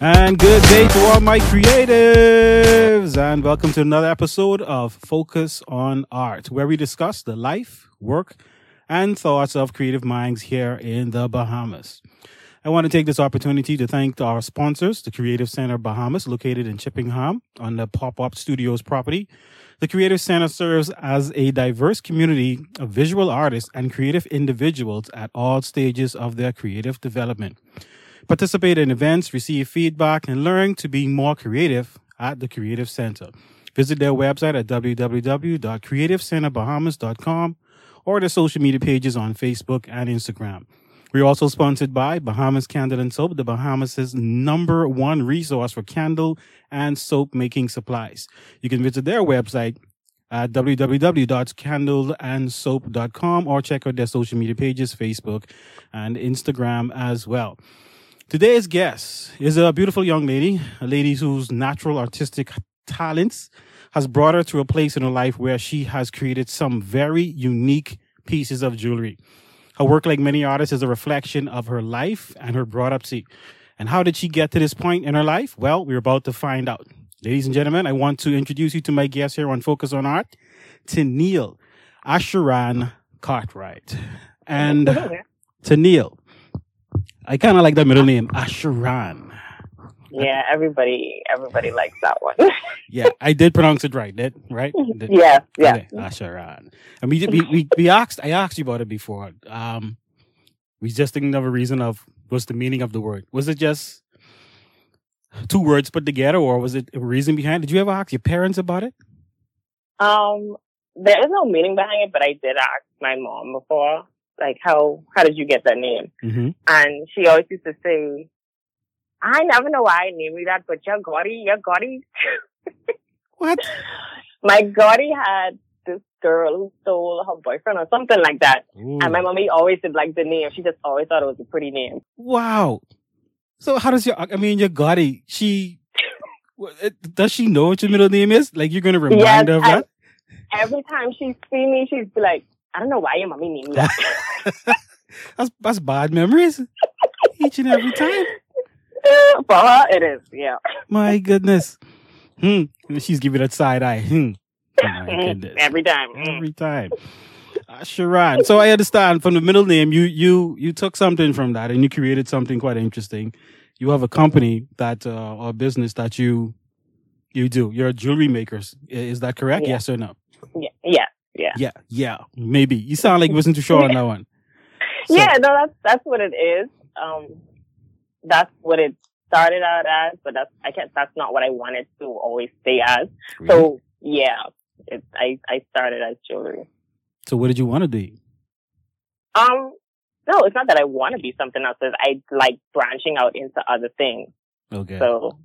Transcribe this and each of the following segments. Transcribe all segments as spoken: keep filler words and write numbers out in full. And good day to all my creatives, and welcome to another episode of Focus on Art, where we discuss the life, work, and thoughts of creative minds here in the Bahamas. I want to take this opportunity to thank our sponsors, the Creative Center Bahamas, located in Chippingham on the Pop-Up Studios property. The Creative Center serves as a diverse community of visual artists and creative individuals at all stages of their creative development. Participate in events, receive feedback, and learn to be more creative at the Creative Center. Visit their website at w w w dot creative center bahamas dot com or their social media pages on Facebook and Instagram. We're also sponsored by Bahamas Candle and Soap, the Bahamas' number one resource for candle and soap making supplies. You can visit their website at w w w dot candle and soap dot com or check out their social media pages, Facebook and Instagram as well. Today's guest is a beautiful young lady, a lady whose natural artistic talents has brought her to a place in her life where she has created some very unique pieces of jewelry. Her work, like many artists, is a reflection of her life and her Broughtupsy. And how did she get to this point in her life? Well, we're about to find out. Ladies and gentlemen, I want to introduce you to my guest here on Focus on Art, Tenniel Asharan Cartwright. And Tenniel. I kind of like that middle name, Asharan. Yeah, everybody everybody likes that one. Yeah, I did pronounce it right, did, right? Did, yeah, yeah. Okay, Asharan. And we, we, we, we asked, I asked you about it before. Um, we just didn't have a reason of what's the meaning of the word. Was it just two words put together, or was it a reason behind it? Did you ever ask your parents about it? Um, There is no meaning behind it, but I did ask my mom before. Like, how how did you get that name? Mm-hmm. And she always used to say, I never know why I named you that, but your Gaudi, your Gaudi. What? My Gaudi had this girl who stole her boyfriend or something like that. Ooh. And my mommy always did like the name. She just always thought it was a pretty name. Wow. So how does your, I mean, your Gaudi, she, does she know what your middle name is? Like, you're going to remind yes, her of that? Every time she see me, she's like, I don't know why your mommy named me that. that's, that's bad memories. Each and every time. For her, it is, yeah. My goodness. Hmm. She's giving that side eye. Hmm. My goodness. Every time. Every time. Asharan. So I understand from the middle name, you you you took something from that and you created something quite interesting. You have a company that, uh, or business that you you do. You're jewelry makers. Is that correct? Yeah. Yes or no? Yeah. Yeah. Yeah. Yeah, yeah, maybe. You sound like you wasn't too sure on that one. So. Yeah, no, that's that's what it is. Um, that's what it started out as, but that's I can't. That's not what I wanted to always stay as. Really? So yeah, it, I I started as jewelry. So what did you want to be? Um, no, it's not that I want to be something else. It's I like branching out into other things. Okay. So.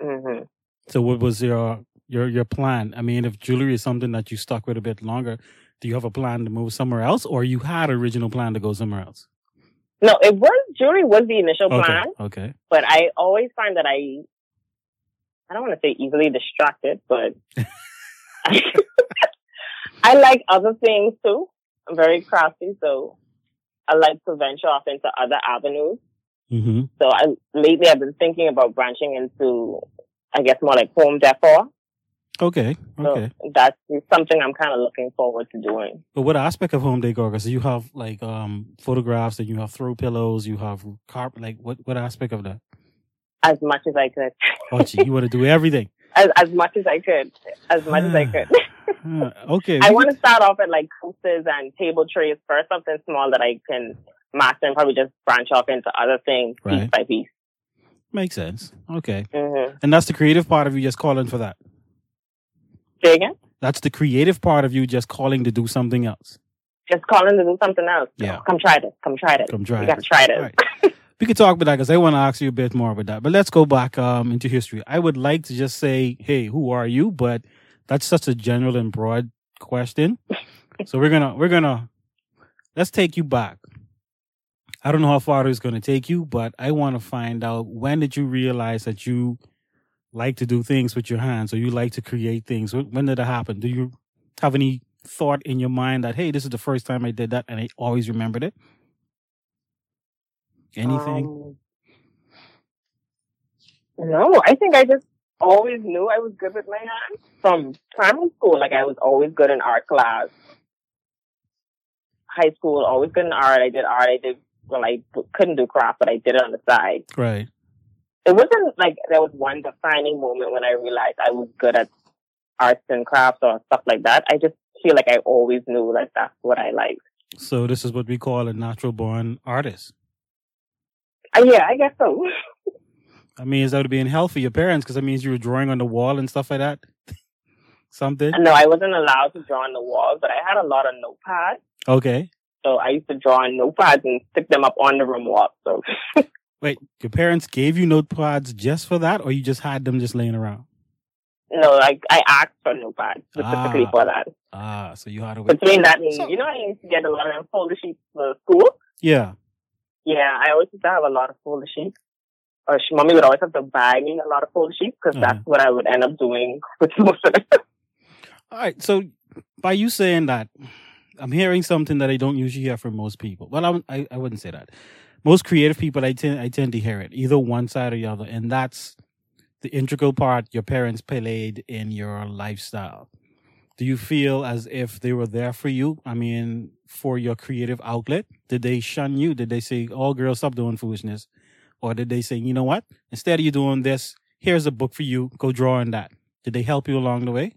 Mm-hmm. So what was your? Your your plan? I mean, if jewelry is something that you stuck with a bit longer, do you have a plan to move somewhere else, or you had an original plan to go somewhere else? No, it was jewelry was the initial plan. Okay. Okay. But I always find that I, I don't want to say easily distracted, but I, I like other things too. I'm very crafty, so I like to venture off into other avenues. Mm-hmm. So I lately I've been thinking about branching into, I guess, more like home decor. Okay. Okay. So that's something I'm kind of looking forward to doing. But what aspect of home decor? Because you have like um, photographs, and you have throw pillows, you have carpet. Like what? What aspect of that? As much as I could. Oh, gee, you want to do everything? as as much as I could. As much as I could. Okay. I want to start off at like coasters and table trays first, something small that I can master, and probably just branch off into other things right. Piece by piece. Makes sense. Okay. Mm-hmm. And that's the creative part of you just calling for that. Say again? That's the creative part of you just calling to do something else. Just calling to do something else. Yeah. Oh, come try this. Come try this. Come try you it. You got to try this. Right. We could talk about that because I want to ask you a bit more about that. But let's go back um, into history. I would like to just say, hey, who are you? But that's such a general and broad question. So we're going to, we're going to, let's take you back. I don't know how far it's going to take you, but I want to find out when did you realize that you like to do things with your hands, or you like to create things? When did it happen? Do you have any thought in your mind that, hey, this is the first time I did that and I always remembered it? Anything? Um, No, I think I just always knew I was good with my hands from primary school. Like, I was always good in art class. High school, always good in art. I did art. I did, well, I couldn't do craft, but I did it on the side. Right. It wasn't like there was one defining moment when I realized I was good at arts and crafts or stuff like that. I just feel like I always knew that that's what I liked. So this is what we call a natural-born artist. Uh, yeah, I guess so. I mean, is that being healthy, your parents? Because that means you were drawing on the wall and stuff like that? Something? No, I wasn't allowed to draw on the wall, but I had a lot of notepads. Okay. So I used to draw on notepads and stick them up on the room wall. So. Wait, your parents gave you notepads just for that, or you just had them just laying around? No, like, I asked for notepads specifically ah, for that. Ah, so you had a way. Between that and, so, you know, I used to get a lot of folder sheets for school. Yeah. Yeah, I always used to have a lot of folder sheets. Or she, mommy would always have to buy me a lot of folder sheets because uh-huh. that's what I would end up doing with most of it. All right, so by you saying that, I'm hearing something that I don't usually hear from most people. Well, I, I, I wouldn't say that. Most creative people, I tend I tend to hear it, either one side or the other, and that's the integral part your parents played in your lifestyle. Do you feel as if they were there for you? I mean, for your creative outlet? Did they shun you? Did they say, oh, girl, stop doing foolishness? Or did they say, you know what? Instead of you doing this, here's a book for you. Go draw on that. Did they help you along the way?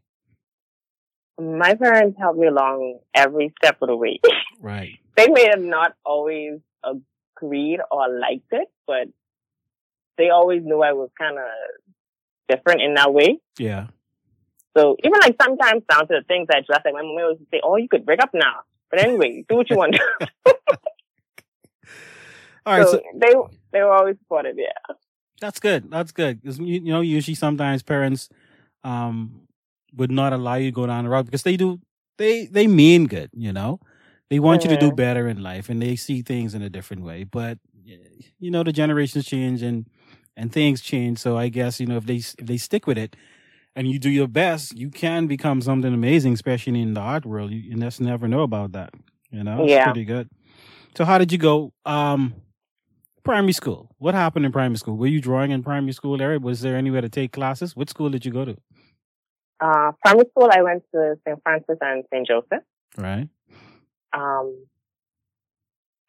My parents helped me along every step of the way. Right. They may have not always agreed or liked it, but they always knew I was kind of different in that way. Yeah. So even like sometimes down to the things I dress, like my mom always would say, oh, you could break up now. But anyway, do what you want to do. All right, so, so they they were always supportive, yeah. That's good. That's good. You, you know, usually sometimes parents um, would not allow you to go down the road because they do they they mean good, you know. They want mm-hmm. you to do better in life, and they see things in a different way. But you know, the generations change and and things change. So I guess you know if they if they stick with it and you do your best, you can become something amazing, especially in the art world. You, you just never know about that, you know. Yeah, it's pretty good. So how did you go? Um, Primary school. What happened in primary school? Were you drawing in primary school, Eric? Was there anywhere to take classes? Which school did you go to? Uh, primary school, I went to Saint Francis and Saint Joseph. Right. Um,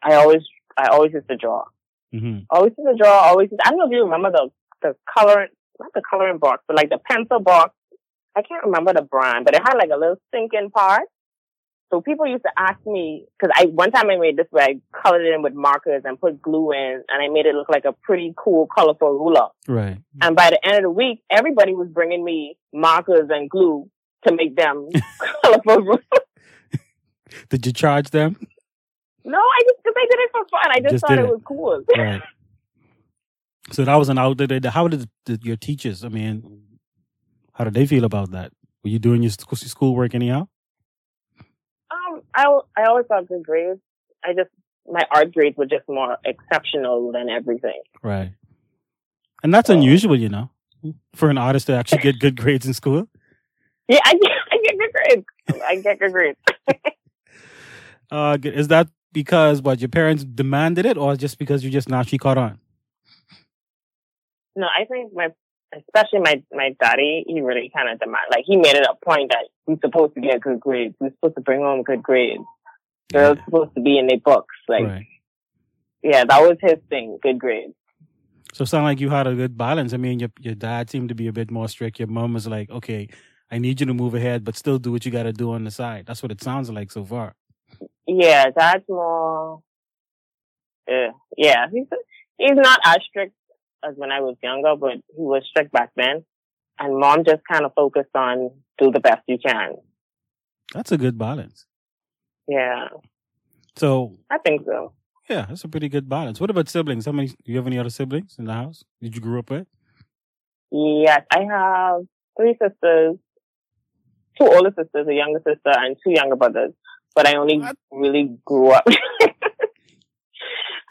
I always, I always used to draw. Mm-hmm. Always used to draw. Always. Used to, I don't know if you remember the the coloring, not the coloring box, but like the pencil box. I can't remember the brand, but it had like a little sinking part. So people used to ask me, because I one time I made this where I colored it in with markers and put glue in, and I made it look like a pretty cool, colorful ruler. Right. And by the end of the week, everybody was bringing me markers and glue to make them colorful rulers. Did you charge them? No, I just because I did it for fun. I just, just thought it was cool. Right. So that was an outlet. How did, did your teachers? I mean, how did they feel about that? Were you doing your schoolwork anyhow? I, I always got good grades. I just, my art grades were just more exceptional than everything. Right. And that's so unusual, you know, for an artist to actually get good grades in school. Yeah, I get, I get good grades. I get good grades. uh, is that because, what, your parents demanded it or just because you just naturally caught on? No, I think my, especially my, my daddy, he really kind of demanded, like, he made it a point that we're supposed to get good grades. We're supposed to bring home good grades. Girls yeah. supposed to be in their books. Like, right. yeah, that was his thing, good grades. So it sounded like you had a good balance. I mean, your your dad seemed to be a bit more strict. Your mom was like, okay, I need you to move ahead, but still do what you got to do on the side. That's what it sounds like so far. Yeah, that's more... Uh, yeah, he's, he's not as strict as when I was younger, but he was strict back then. And mom just kind of focused on do the best you can. That's a good balance. Yeah. So I think so. Yeah, that's a pretty good balance. What about siblings? How many? Do you have any other siblings in the house? Did you grow up with? Yes, I have three sisters, two older sisters, a younger sister, and two younger brothers. But I only what? really grew up.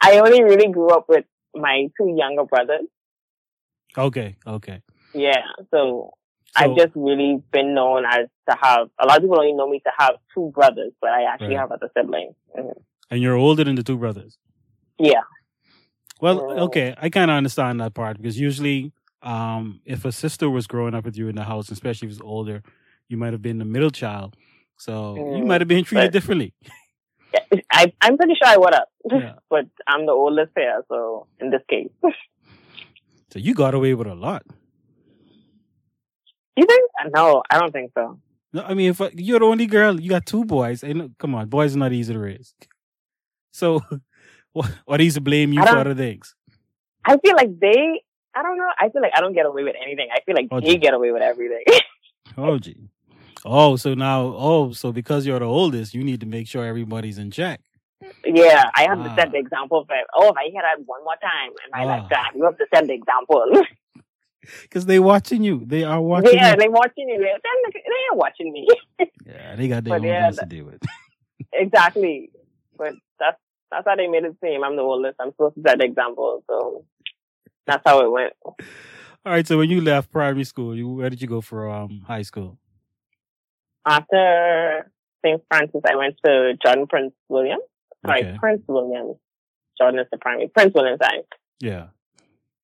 I only really grew up with my two younger brothers. Okay, okay. Yeah, so, so I've just really been known as to have, a lot of people only know me to have two brothers, but I actually right. have other siblings. Mm-hmm. And you're older than the two brothers? Yeah. Well, okay, I kind of understand that part because usually um, if a sister was growing up with you in the house, especially if it was older, you might have been the middle child. So mm, you might have been treated but, differently. I, I'm pretty sure I would have. Yeah. But I'm the oldest here, so in this case. So you got away with a lot. You think? No, I don't think so. No, I mean, if I, you're the only girl, you got two boys. And come on, boys are not easy to raise. So, what, what is to blame you for other things? I feel like they, I don't know. I feel like I don't get away with anything. I feel like oh, they gee. get away with everything. Oh, gee. Oh, so now, oh, so because you're the oldest, you need to make sure everybody's in check. Yeah, I have ah. to set the example for, oh, if I hear that one more time in my ah. lifetime, you have to set the example. Because they watching you. They are watching yeah, you. Yeah, they watching you. They're, they're watching me. Yeah, they got their own things to deal with. Exactly. But that's that's how they made it seem. I'm the oldest. I'm supposed to set the example. So that's how it went. All right. So when you left primary school, you, where did you go for um, high school? After Saint Francis, I went to John Prince William. Sorry, okay. Prince William. John is the primary. Prince William time. Yeah.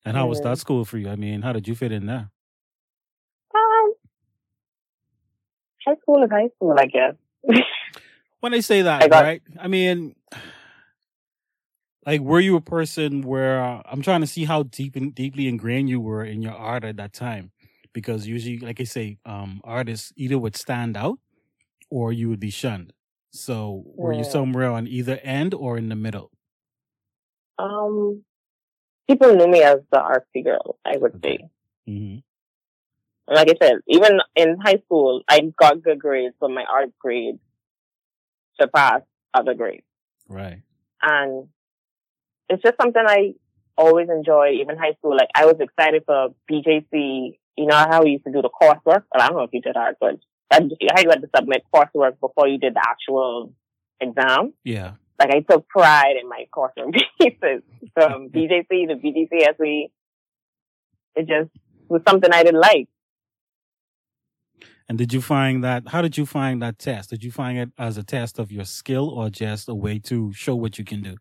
And how was that school for you? I mean, how did you fit in there? Um, high school is high school, I guess. When they say that, I got, right? I mean, like, were you a person where uh, I'm trying to see how deep and deeply ingrained you were in your art at that time? Because usually, like I say, um, artists either would stand out or you would be shunned. So, were yeah. you somewhere on either end or in the middle? Um. People knew me as the artsy girl, I would okay. say. Mm-hmm. Like I said, even in high school, I got good grades, so my art grade surpassed other grades. Right. And it's just something I always enjoy, even high school. Like, I was excited for B J C. You know how we used to do the coursework? Well, I don't know if you did art, but I had to submit coursework before you did the actual exam. Yeah. Like, I took pride in my coursework pieces from B J C to B G C S E. It just was something I didn't like. And did you find that, how did you find that test? Did you find it as a test of your skill or just a way to show what you can do?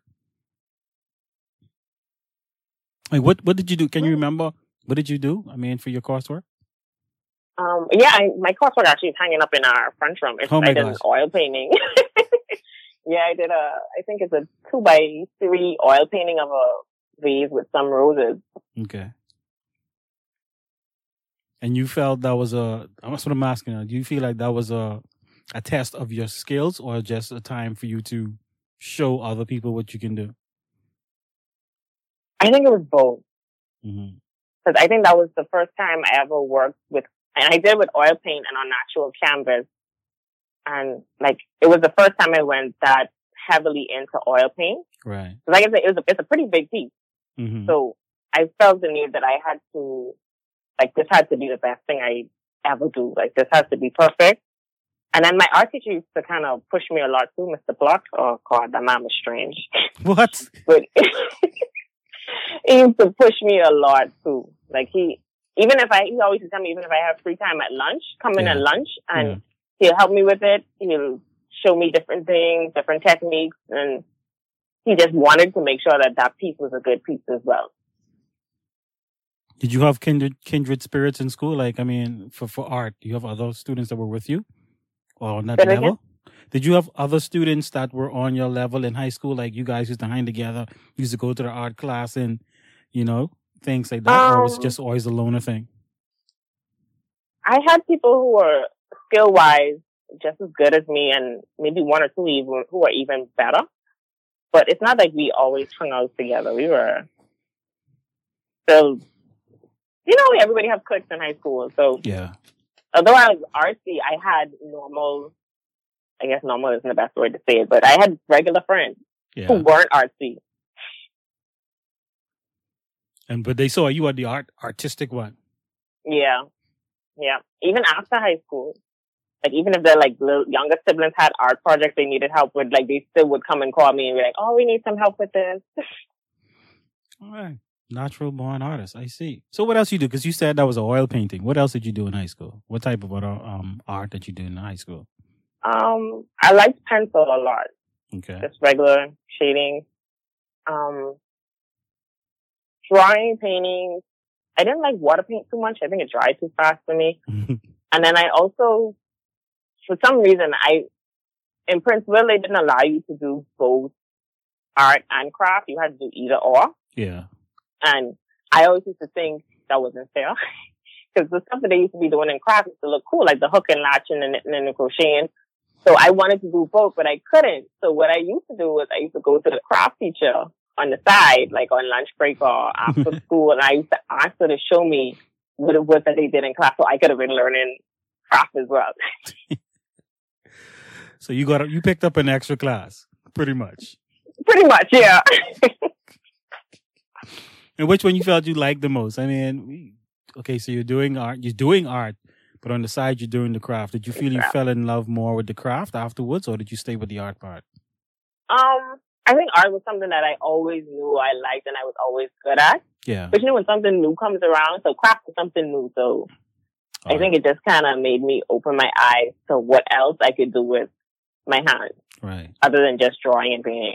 Like, what, what did you do? Can you remember? What did you do? I mean, for your coursework? Um, yeah, I, my coursework actually is hanging up in our front room. It's, oh my I did gosh. an oil painting. Yeah, I did a, I think it's a two by three oil painting of a vase with some roses. Okay. And you felt that was a, that's what I'm asking you. Do you feel like that was a, a test of your skills or just a time for you to show other people what you can do? I think it was both. Mm-hmm. Because I think that was the first time I ever worked with, and I did with oil paint and on actual canvas. And, like, it was the first time I went that heavily into oil paint. Right. So like I said, it was a, it's a pretty big piece. Mm-hmm. So I felt the need that I had to, like, this had to be the best thing I ever do. Like, this has to be perfect. And then my art teacher used to kind of push me a lot too, Mister Block. Oh, God, that man was strange. What? But he used to push me a lot too. Like, he, even if I, he always used to tell me, even if I have free time at lunch, come in yeah. at lunch and... Yeah. He'll help me with it. He'll show me different things, different techniques. And he just wanted to make sure that that piece was a good piece as well. Did you have kindred, kindred spirits in school? Like, I mean, for, for art, do you have other students that were with you or on that Did level? Did you have other students that were on your level in high school? Like, you guys used to hang together, used to go to the art class and, you know, things like that? Um, or was it just always a loner thing? I had people who were... skill-wise, just as good as me, and maybe one or two even who are even better. But it's not like we always hung out together. We were still, you know, everybody have cliques in high school. So, yeah. Although I was artsy, I had normal, I guess normal isn't the best word to say it, but I had regular friends yeah. who weren't artsy. And but they saw you at the art artistic one. Yeah. Yeah. Even after high school. Like, even if their, like, little younger siblings had art projects they needed help with, like, they still would come and call me and be like, oh, we need some help with this. All right. Natural born artist. I see. So what else you do? Because you said that was an oil painting. What else did you do in high school? What type of um, art did you do in high school? Um, I liked pencil a lot. Okay. Just regular shading. Um, drawing, painting. I didn't like water paint too much. I think it dried too fast for me. And then I also, for some reason, I, in Princeville, they didn't allow you to do both art and craft. You had to do either or. Yeah. And I always used to think that wasn't fair. Because the stuff that they used to be doing in craft used to look cool, like the hook and latching and knitting and the crocheting. So I wanted to do both, but I couldn't. So what I used to do was I used to go to the craft teacher on the side, like on lunch break or after school, and I used to ask her to show me what it was that they did in class, so I could have been learning craft as well. So you got you picked up an extra class, pretty much. Pretty much, yeah. And which one you felt you liked the most? I mean, we, okay, so you're doing art, you're doing art, but on the side you're doing the craft. Did you feel you fell in love more with the craft afterwards, or did you stay with the art part? Um, I think art was something that I always knew I liked and I was always good at. Yeah. But you know, when something new comes around, so craft is something new. So All I think right. it just kind of made me open my eyes to what else I could do with my hands, right? Other than just drawing and painting.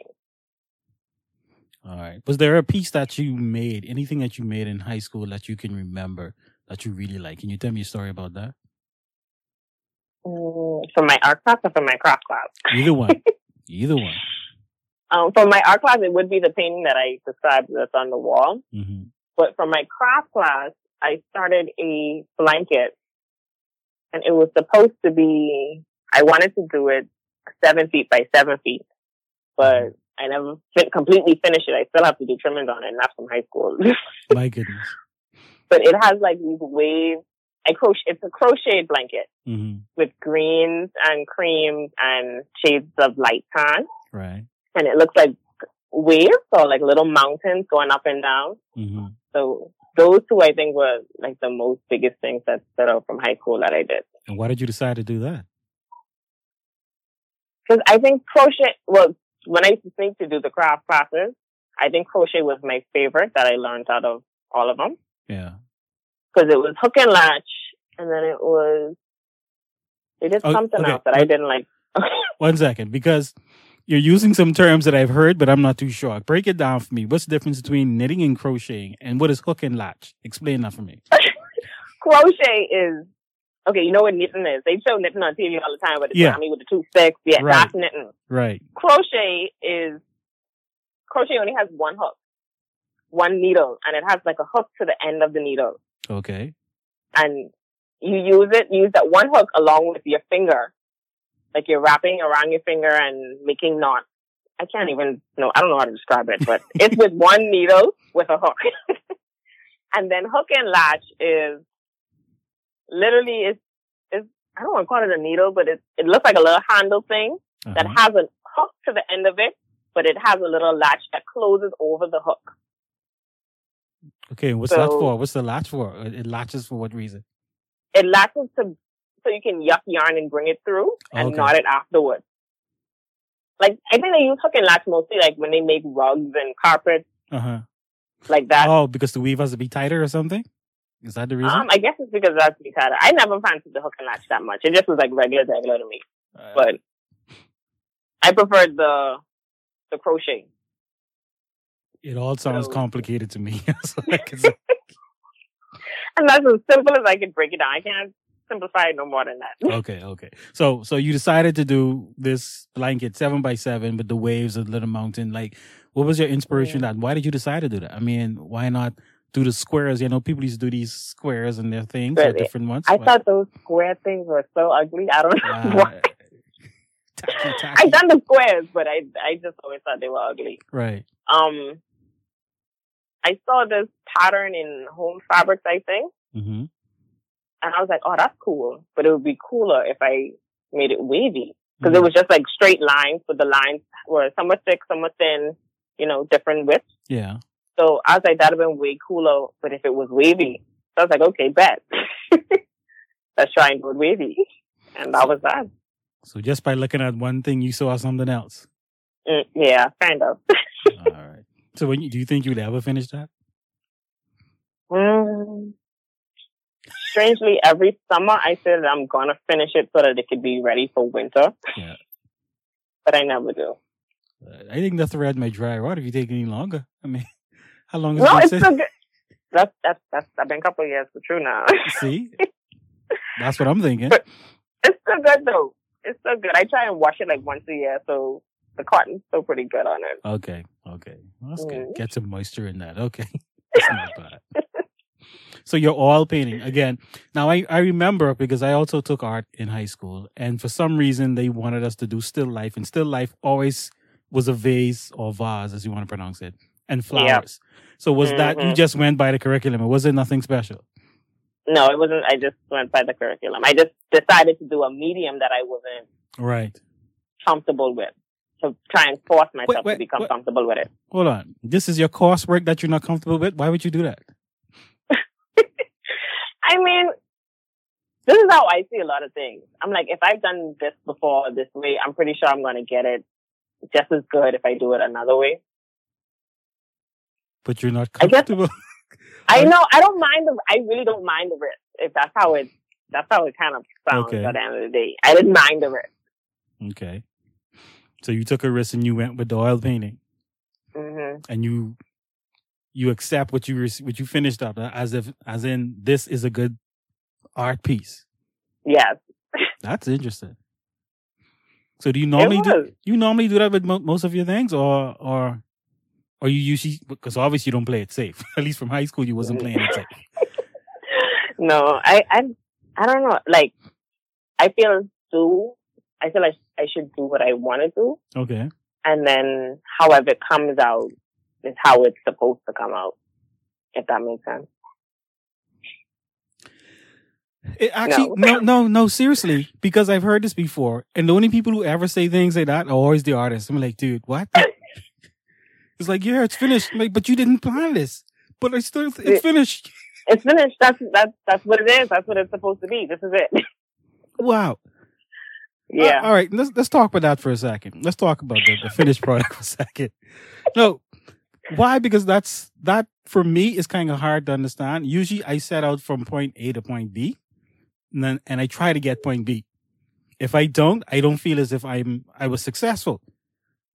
All right. Was there a piece that you made, anything that you made in high school that you can remember that you really like? Can you tell me a story about that? Um, from my art class or from my craft class? Either one. Either one. Um, from my art class, it would be the painting that I described that's on the wall. Mm-hmm. But from my craft class, I started a blanket. And it was supposed to be, I wanted to do it seven feet by seven feet. But I never fin- completely finished it. I still have to do trimmings on it, and that's from high school. My goodness. But it has like these waves. I crochet. It's a crocheted blanket mm-hmm. with greens and creams and shades of light tan. Right. And it looks like waves or like little mountains going up and down. Mm-hmm. So those two, I think, were like the most biggest things that stood out from high school that I did. And why did you decide to do that? Because I think crochet, well, when I used to sneak to do the craft classes, I think crochet was my favorite that I learned out of all of them. Yeah. Because it was hook and latch, and then it was, they did oh, something okay. else that I didn't like. One second, because you're using some terms that I've heard, but I'm not too sure. Break it down for me. What's the difference between knitting and crocheting, and what is hook and latch? Explain that for me. Crochet is, okay, you know what knitting is. They show knitting on T V all the time, but it's yeah. mommy with the two sticks. Yeah, right. That's knitting. Right. Crochet is, crochet only has one hook. One needle, and it has like a hook to the end of the needle. Okay. And you use it, you use that one hook along with your finger. Like you're wrapping around your finger and making knots. I can't even, no, I don't know how to describe it, but it's with one needle with a hook. And then hook and latch is literally, it's, it's, I don't want to call it a needle, but it, it looks like a little handle thing uh-huh. that has a hook to the end of it, but it has a little latch that closes over the hook. Okay, what's so, that for? What's the latch for? It latches for what reason? It latches to so you can yuck yarn and bring it through and okay. knot it afterwards. Like, I think they use hook and latch mostly, like, when they make rugs and carpets. Uh-huh. Like that. Oh, because the weave has to be tighter or something? Is that the reason? Um, I guess it's because it has to be tighter. I never fancied the hook and latch that much. It just was, like, regular, regular to me. Right. But I preferred the the crochet. It all sounds complicated to me. So like, like... And that's as simple as I can break it down. I can't simplify it no more than that. Okay, okay. So so you decided to do this blanket seven by seven with the waves of the little mountain. Like, what was your inspiration yeah. that? Why did you decide to do that? I mean, why not do the squares? You know, people used to do these squares and their things, but, or different ones. I but... thought those square things were so ugly. I don't know uh, why. Tacky, tacky. I done the squares, but I I just always thought they were ugly. Right. Um. I saw this pattern in home fabrics, I think. Mm-hmm. And I was like, oh, that's cool. But it would be cooler if I made it wavy. Because mm-hmm. it was just like straight lines, but the lines were somewhat thick, somewhat thin, you know, different widths. Yeah. So I was like, that would have been way cooler, but if it was wavy. So I was like, okay, bet. Let's try and do it wavy. And that was that. So just by looking at one thing, you saw something else? Mm, yeah, kind of. All right. So, when you, do you think you'd ever finish that? Um, strangely, every summer I said I'm going to finish it so that it could be ready for winter. Yeah. But I never do. I think the thread might dry out if you take any longer. I mean, how long is no, it? No, it's still good. That's, that's, that's, I've been a couple of years for true now. See? That's what I'm thinking. But it's still good, though. It's still good. I try and wash it like once a year, so the cotton's still pretty good on it. Okay, okay. Well, that's mm-hmm. good. Get some moisture in that. Okay. That's not bad. So your oil painting, again. Now, I, I remember because I also took art in high school, and for some reason, they wanted us to do still life, and still life always was a vase or vase, as you want to pronounce it, and flowers. Yep. So was mm-hmm. that, you just went by the curriculum, or was it nothing special? No, it wasn't. I just went by the curriculum. I just decided to do a medium that I wasn't right comfortable with, to try and force myself wait, wait, to become wait. comfortable with it. Hold on. This is your coursework that you're not comfortable with? Why would you do that? I mean, this is how I see a lot of things. I'm like, if I've done this before this way, I'm pretty sure I'm going to get it just as good if I do it another way. But you're not comfortable. I, guess, I know. I don't mind. The, I really don't mind the risk. If that's how it, that's how it kind of sounds okay. At the end of the day. I didn't mind the risk. Okay. So you took a risk and you went with the oil painting. Mm-hmm. And you... You accept what you what you finished up as if as in this is a good art piece. Yes, that's interesting. So do you normally do you normally do that with mo- most of your things, or or or you usually, because obviously you don't play it safe. At least from high school, you wasn't playing it safe. No, I, I I don't know. Like I feel do I feel like I should do what I want to do. Okay, and then however it comes out is how it's supposed to come out, if that makes sense. It actually, no. no, no, no, seriously, because I've heard this before, and the only people who ever say things like that are always the artists. I'm like, dude, what? It's like, yeah, it's finished. I'm like, but you didn't plan this. But I still, it's it, finished. It's finished. That's that's that's what it is. That's what it's supposed to be. This is it. Wow. Yeah. Uh, all right, let's let's talk about that for a second. Let's talk about the, the finished product for a second. No. Why? Because that's that for me is kind of hard to understand. Usually, I set out from point A to point B, and then and I try to get point B. If I don't, I don't feel as if I'm I was successful.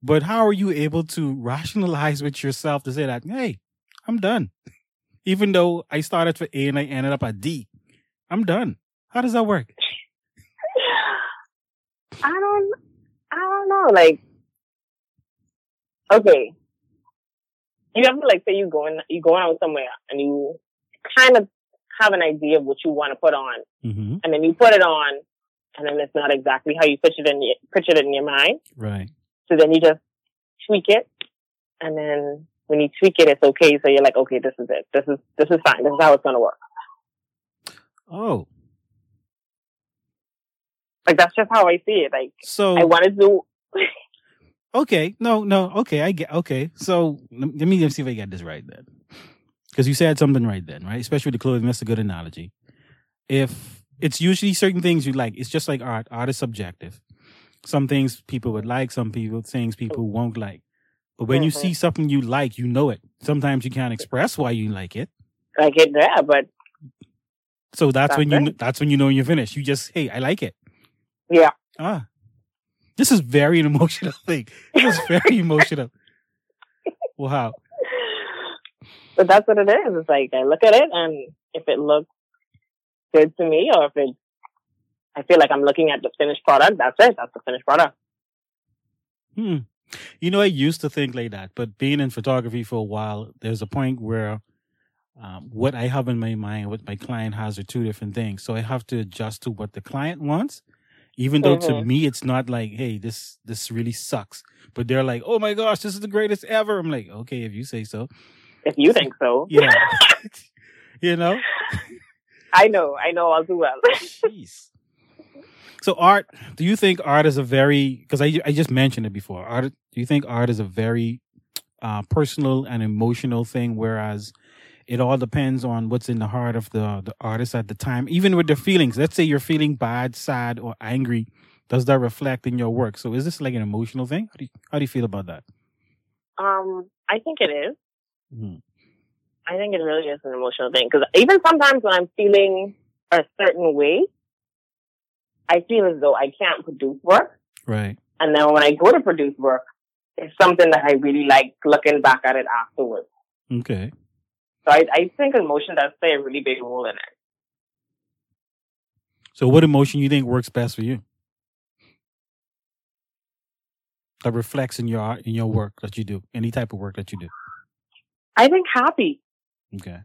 But how are you able to rationalize with yourself to say that, hey, I'm done, even though I started for A and I ended up at D, I'm done. How does that work? I don't. I don't know. Like, okay. You have to, like, say you going you going out somewhere and you kind of have an idea of what you want to put on, mm-hmm. and then you put it on, and then it's not exactly how you pictured it in your, pictured it in your mind. Right. So then you just tweak it, and then when you tweak it, it's okay. So you're like, okay, this is it. This is this is fine. This is how it's going to work. Oh. Like that's just how I see it. Like so I wanted to. Okay, no, no, okay, I get, okay. So, let me see if I get this right then. Because you said something right then, right? Especially with the clothing, that's a good analogy. If it's usually certain things you like, it's just like art. Art is subjective. Some things people would like, some people things people won't like. But when mm-hmm. you see something you like, you know it. Sometimes you can't express why you like it. Like it, yeah, but... So that's, that's when it. you that's when you know you're finished. You just, hey, I like it. Yeah. Ah. This is very an emotional thing. This is very emotional. Wow. But that's what it is. It's like, I look at it, and if it looks good to me, or if it, I feel like I'm looking at the finished product, that's it. That's the finished product. Hmm. You know, I used to think like that, but being in photography for a while, there's a point where um, what I have in my mind, what my client has are two different things. So I have to adjust to what the client wants. Even though mm-hmm. to me, it's not like, hey, this this really sucks. But they're like, oh my gosh, this is the greatest ever. I'm like, okay, if you say so. If you think so. Yeah. You know? I know. I know all too well. Jeez. So art, do you think art is a very, because I, I just mentioned it before. Art, do you think art is a very uh, personal and emotional thing, whereas it all depends on what's in the heart of the, the artist at the time, even with their feelings. Let's say you're feeling bad, sad, or angry. Does that reflect in your work? So is this like an emotional thing? How do you, how do you feel about that? Um, I think it is. Mm-hmm. I think it really is an emotional thing. Because even sometimes when I'm feeling a certain way, I feel as though I can't produce work. Right. And then when I go to produce work, it's something that I really like looking back at it afterwards. Okay. So I, I think emotion does play a really big role in it. So what emotion you think works best for you? That reflects in your in your work that you do, any type of work that you do. I think happy. Okay.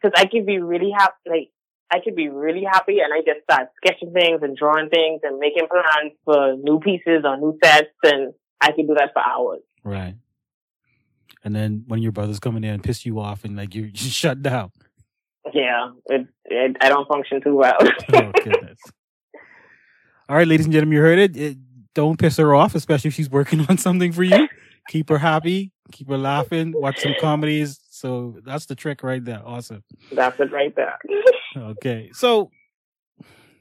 Because I could be really happy, like I could be really happy, and I just start sketching things and drawing things and making plans for new pieces or new sets, and I could do that for hours. Right. And then when your brother's coming in and piss you off, and like you just shut down. Yeah, it, it, I don't function too well. Oh, goodness. All right, ladies and gentlemen, you heard it. it. Don't piss her off, especially if she's working on something for you. Keep her happy. Keep her laughing. Watch some comedies. So that's the trick right there. Awesome. That's it right there. Okay. So,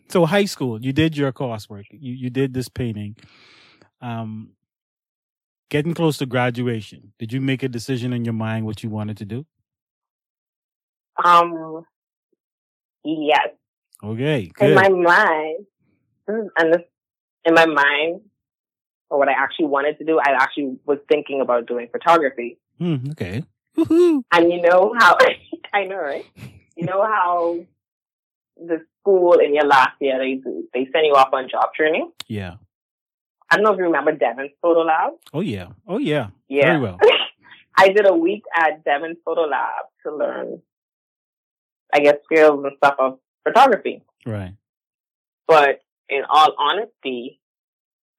so high school, you did your coursework. You you did this painting. Um, getting close to graduation, did you make a decision in your mind what you wanted to do? Um, yes. Okay, good. In my mind, this is, and this, in my mind, or what I actually wanted to do, I actually was thinking about doing photography. Mm, okay. Woo-hoo. And you know how, I know, right? You know how the school in your last year, they do, they send you off on job training? Yeah. I don't know if you remember Devin's Photo Lab. Oh, yeah. Oh, yeah. Yeah. Very well. I did a week at Devin's Photo Lab to learn, I guess, skills and stuff of photography. Right. But in all honesty,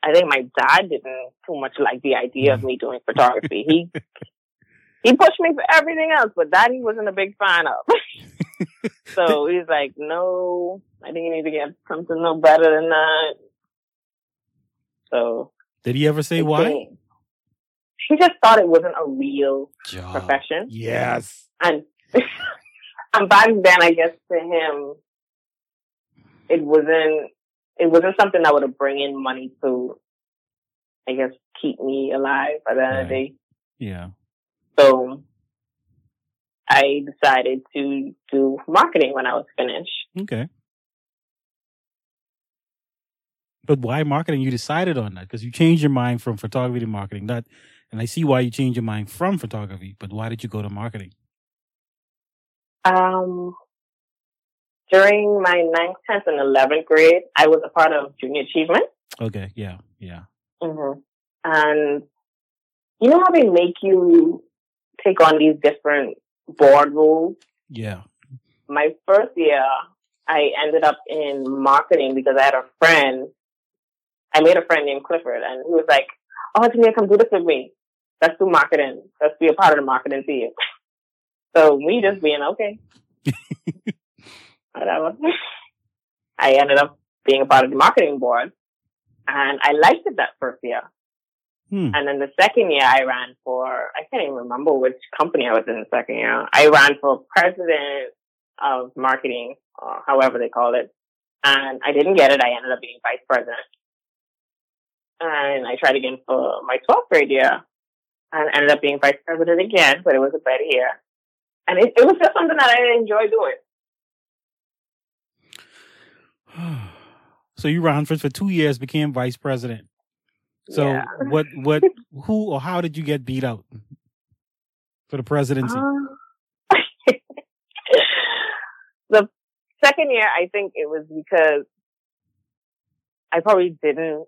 I think my dad didn't too much like the idea of me doing photography. He he pushed me for everything else, but that he wasn't a big fan of. So he's like, no, I think you need to get something a little better than that. So did he ever say why? He just thought it wasn't a real job. Profession. Yes. And and back then, I guess to him, it wasn't it wasn't something that would have bring in money to, I guess, keep me alive by the end of the day. Yeah. So I decided to do marketing when I was finished. Okay. But why marketing? You decided on that because you changed your mind from photography to marketing. That, and I see why you changed your mind from photography. But why did you go to marketing? Um, during my ninth, tenth, and eleventh grade, I was a part of Junior Achievement. Okay. Yeah. Yeah. Mm-hmm. And you know how they make you take on these different board roles? Yeah. My first year, I ended up in marketing because I had a friend. I made a friend named Clifford, and he was like, oh, Jamila, come do this with me. Let's do marketing. Let's be a part of the marketing team. So me just being, okay. Whatever. I ended up being a part of the marketing board, and I liked it that first year. Hmm. And then the second year, I ran for, I can't even remember which company I was in the second year. I ran for president of marketing, or however they call it, and I didn't get it. I ended up being vice president. And I tried again for my twelfth grade year and ended up being vice president again, but it was a better year. And it, it was just something that I enjoy doing. So you ran for, for two years, became vice president. So yeah. what, what, who or how did you get beat out for the presidency? Uh, the second year, I think it was because I probably didn't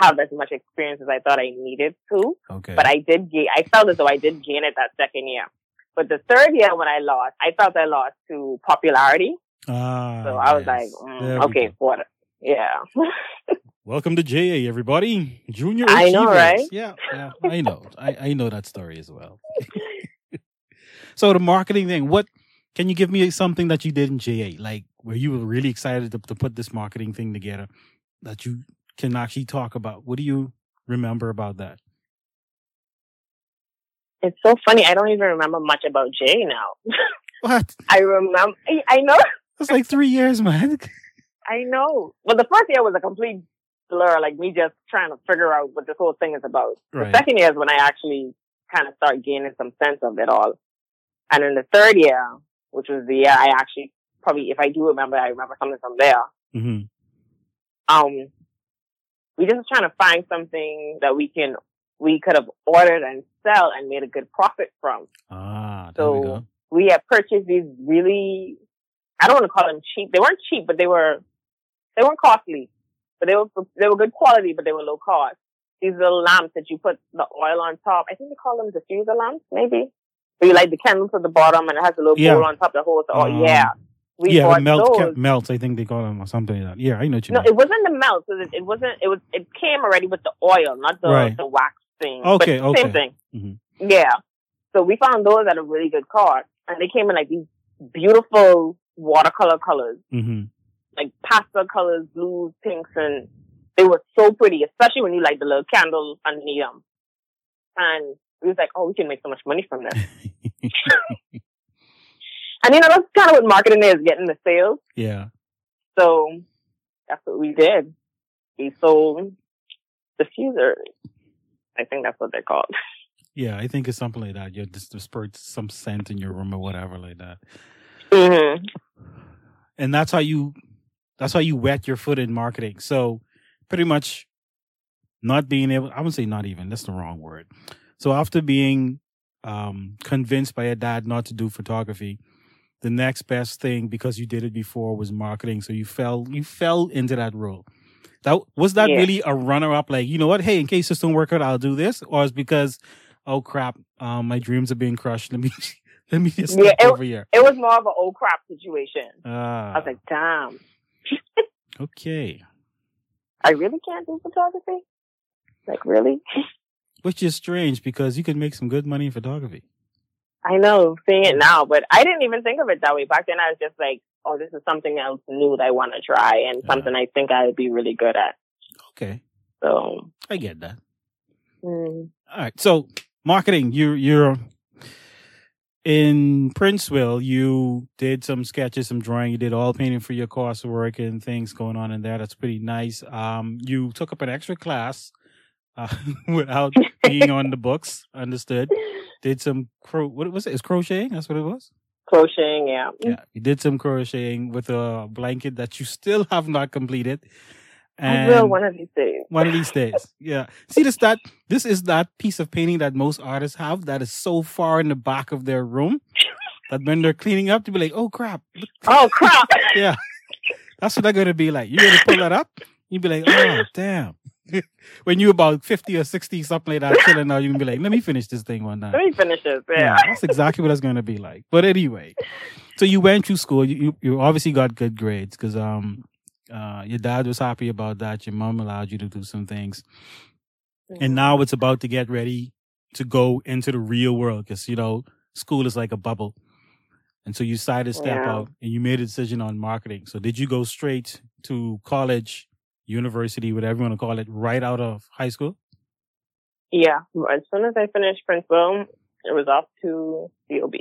have as much experience as I thought I needed to. Okay. But I did gain, I felt as though I did gain it that second year. But the third year when I lost, I felt I lost to popularity. Ah, so I yes. was like, mm, okay, what? Yeah. Welcome to J A, everybody. Junior I know, right? Yeah, yeah I know. I, I know that story as well. So the marketing thing, what, can you give me something that you did in J A? Like, where you were really excited to, to put this marketing thing together that you can actually talk about. What do you remember about that? It's so funny. I don't even remember much about Jay now. What? I remember. I, I know. It's like three years, man. I know. Well, the first year was a complete blur, like me just trying to figure out what this whole thing is about. Right. The second year is when I actually kind of start gaining some sense of it all. And then the third year, which was the year I actually probably, if I do remember, I remember something from there. Mm-hmm. Um, we just trying to find something that we can, we could have ordered and sell and made a good profit from. Ah. Ah, there so we go. We had purchased these really, I don't want to call them cheap. They weren't cheap, but they were, they weren't costly, but they were, they were good quality, but they were low cost. These little lamps that you put the oil on top. I think they call them diffuser lamps, maybe. Where you light the candle to the bottom and it has a little yeah. bowl on top that holds the oil. Um, yeah. We yeah, bought melt, those. Melts, I think they call them or something like that. Yeah, I know what you No, mean. It wasn't the melt. It, it wasn't, it was, it came already with the oil, not the, right. the wax thing. Okay, but okay. Same thing. Mm-hmm. Yeah. So we found those at a really good cost. And they came in like these beautiful watercolor colors. Mm-hmm. Like pastel colors, blues, pinks, and they were so pretty, especially when you light the little candle underneath them. And we was like, oh, we can make so much money from this. And, you know, that's kind of what marketing is, getting the sales. Yeah. So that's what we did. We sold diffusers. I think that's what they're called. Yeah, I think it's something like that. You just disperse some scent in your room or whatever like that. Mm-hmm. And that's how you, that's how you wet your foot in marketing. So... pretty much not being able, I would say not even, that's the wrong word. So after being um, convinced by your dad not to do photography, the next best thing, because you did it before, was marketing. So you fell you fell into that role. That was that yeah. really a runner-up, like, you know what, hey, in case this don't work out, I'll do this? Or is it because, oh crap, um, my dreams are being crushed, let me let me just step yeah, over here? It was more of an oh crap situation. Ah. I was like, damn. Okay. I really can't do photography? Like, really? Which is strange, because you can make some good money in photography. I know, seeing it now, but I didn't even think of it that way. Back then, I was just like, oh, this is something else new that I want to try, and yeah. something I think I would be really good at. Okay. So. I get that. Mm. All right. So, marketing, you, you're... in Princeville, you did some sketches, some drawing. You did all painting for your coursework and things going on in there. That's pretty nice. Um, you took up an extra class uh, without being on the books. Understood. Did some cro- what was it? Is crocheting? That's what it was. Crocheting, yeah. Yeah, you did some crocheting with a blanket that you still have not completed. And I will one of these days. One of these days, yeah. See, this that this is that piece of painting that most artists have that is so far in the back of their room that when they're cleaning up, they'll be like, "Oh crap! Oh crap!" Yeah, that's what they're gonna be like. You're gonna pull that up, you'll be like, "Oh damn!" When you're about fifty or sixty, something like that, chilling out, you're gonna be like, "Let me finish this thing one night." Let me finish this. Yeah, yeah, that's exactly what it's gonna be like. But anyway, so you went through school. You you, you obviously got good grades because um. Uh, your dad was happy about that. Your mom allowed you to do some things. Mm-hmm. And now it's about to get ready to go into the real world because, you know, school is like a bubble. And so you decided to step yeah. out and you made a decision on marketing. So did you go straight to college, university, whatever you want to call it, right out of high school? Yeah. As soon as I finished Princeville, it was off to C O B.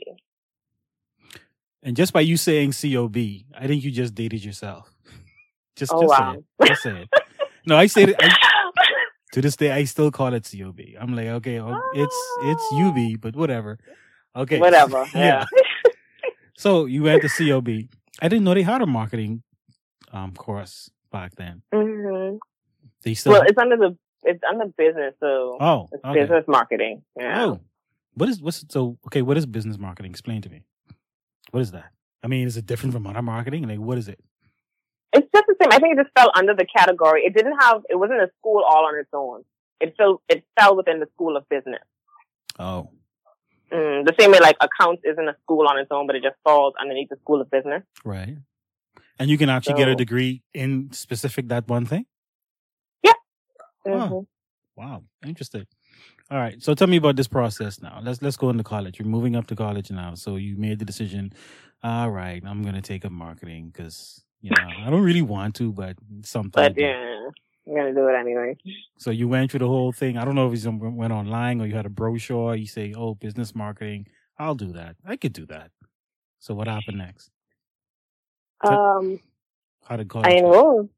And just by you saying C O B, I think you just dated yourself. Just, oh, just wow. say it. Just say it. No, I say it. I, to this day, I still call it C O B. I'm like, okay, well, it's it's U B, but whatever. Okay. Whatever. Yeah. yeah. So you went to C O B. I didn't know they had a marketing um, course back then. Mm-hmm. They still well, it's under the it's under business, so oh, it's okay. business marketing. Yeah. Oh, what is what's so okay? What is business marketing? Explain to me. What is that? I mean, is it different from other marketing? Like, what is it? It's just the same. I think it just fell under the category. It didn't have, it wasn't a school all on its own. It fell, it fell within the school of business. Oh. Mm, the same way like accounts isn't a school on its own, but it just falls underneath the school of business. Right. And you can actually so. get a degree in specific that one thing? Yeah. Mm-hmm. Oh. Wow. Interesting. All right. So tell me about this process now. Let's let's go into college. You're moving up to college now. So you made the decision, all right, I'm going to take up marketing because... Yeah, you know, I don't really want to, but something. But yeah, I'm going to do it anyway. So you went through the whole thing. I don't know if you went online or you had a brochure. You say, oh, business marketing. I'll do that. I could do that. So what happened next? Um, How did college I enrolled.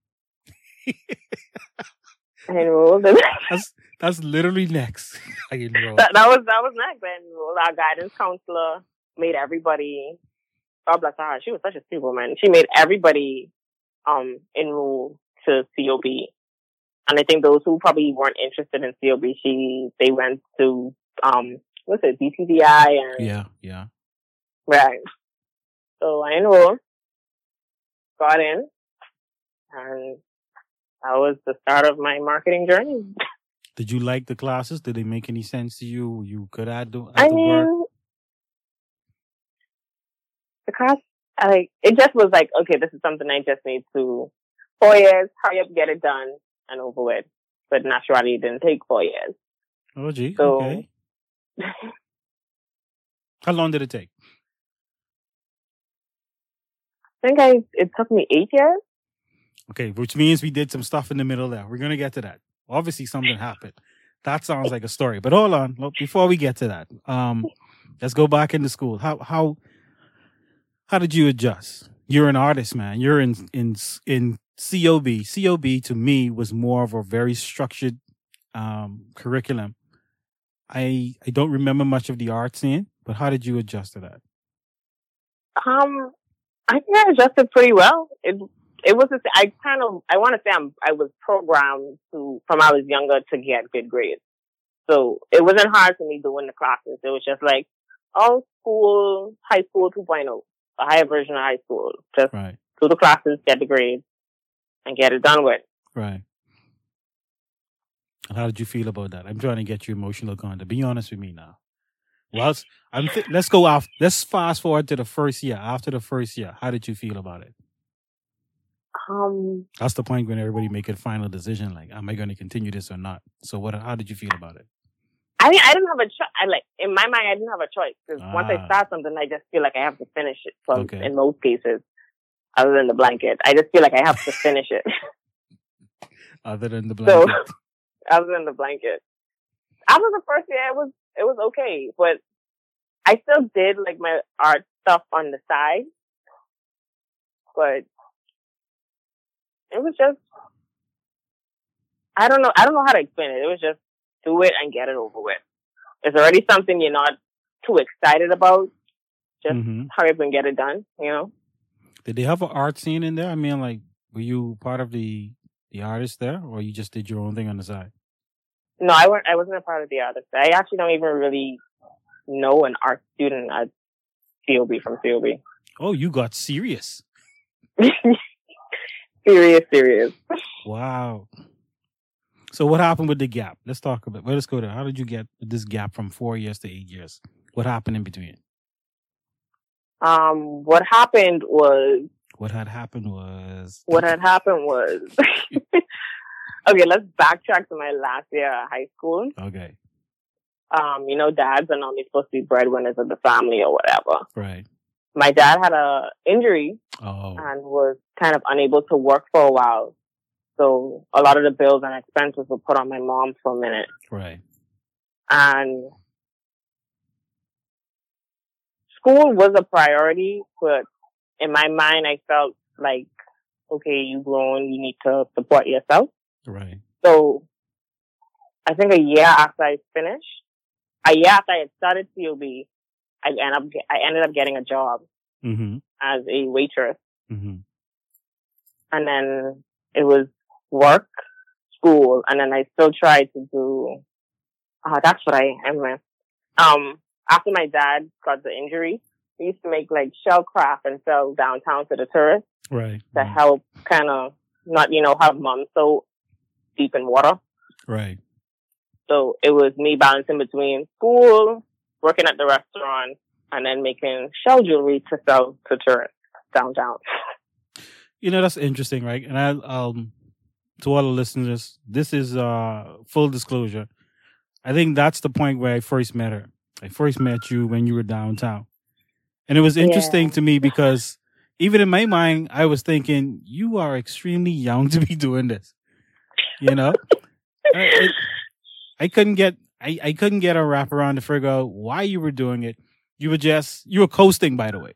I enrolled. that's, that's literally next. I enrolled. That, that, was, that was next. I enrolled. Our guidance counselor made everybody... God bless her. She was such a sweet woman. She made everybody um, enroll to C O B. And I think those who probably weren't interested in C O B, she they went to, um, what's it, B T D I and yeah, yeah. Right. So I enrolled, got in, and that was the start of my marketing journey. Did you like the classes? Did they make any sense to you? You could add the I mean, work? The class, like, it just was like, okay, this is something I just need to, four years, hurry up, get it done, and over with. But naturally, it didn't take four years. Oh, gee, so, okay. How long did it take? I think I, it took me eight years. Okay, which means we did some stuff in the middle there. We're going to get to that. Obviously, something happened. That sounds like a story. But hold on. Look, before we get to that, um, let's go back into school. How how how did you adjust? You're an artist, man. You're in in in C O B. C O B to me was more of a very structured um, curriculum. I I don't remember much of the art scene, but how did you adjust to that? Um, I think I adjusted pretty well. It. It was, a, I kind of, I want to say I'm, I was programmed to, from I was younger to get good grades. So it wasn't hard for me doing the classes. It was just like, all school, high school two point oh, a higher version of high school. Just right. do the classes, get the grades, and get it done with. Right. And how did you feel about that? I'm trying to get you emotional, Gonda. Be honest with me now. Well, I'm th- let's go off. Let's fast forward to the first year. After the first year, how did you feel about it? Um, That's the point when everybody make a final decision, like, am I going to continue this or not? So, what? How did you feel about it? I mean, I didn't have a choice. I like in my mind, I didn't have a choice because ah. once I start something, I just feel like I have to finish it. So, okay. in most cases, other than the blanket, I just feel like I have to finish it. Other than the blanket. So, other than the blanket, after the first year, it was it was okay, but I still did like my art stuff on the side, but. It was just, I don't know, I don't know how to explain it. It was just do it and get it over with. It's already something you're not too excited about. Just mm-hmm. hurry up and get it done, you know? Did they have an art scene in there? I mean, like, were you part of the the artist there, or you just did your own thing on the side? No, I weren't. I wasn't a part of the artist. I actually don't even really know an art student at C O B from C O B. Oh, you got serious. Serious, serious. Wow. So what happened with the gap? Let's talk about it. Well, let's go there. How did you get this gap from four years to eight years? What happened in between? Um, what happened was... What had happened was... What had happened was... Okay, let's backtrack to my last year at high school. Okay. Um, you know, dads are normally supposed to be breadwinners of the family or whatever. Right. My dad had a injury oh. and was kind of unable to work for a while. So a lot of the bills and expenses were put on my mom for a minute. Right. And school was a priority, but in my mind, I felt like, okay, you've grown, you need to support yourself. Right. So I think a year after I finished, a year after I had started C O B, I ended up, I ended up getting a job mm-hmm. as a waitress. Mm-hmm. And then it was work, school, and then I still tried to do, oh, that's what I am with. Um, after my dad got the injury, we used to make like shell craft and sell downtown to the tourists. Right. To mm-hmm. help kind of not, you know, have mom so deep in water. Right. So it was me balancing between school, working at the restaurant, and then making shell jewelry to sell to tourists downtown. You know, that's interesting, right? And I, um, to all the listeners, this is uh, full disclosure. I think that's the point where I first met her. I first met you when you were downtown. And it was interesting yeah. to me because even in my mind, I was thinking, you are extremely young to be doing this. You know? I, it, I couldn't get... I, I couldn't get a wrap around to figure out why you were doing it. You were just, you were coasting, by the way.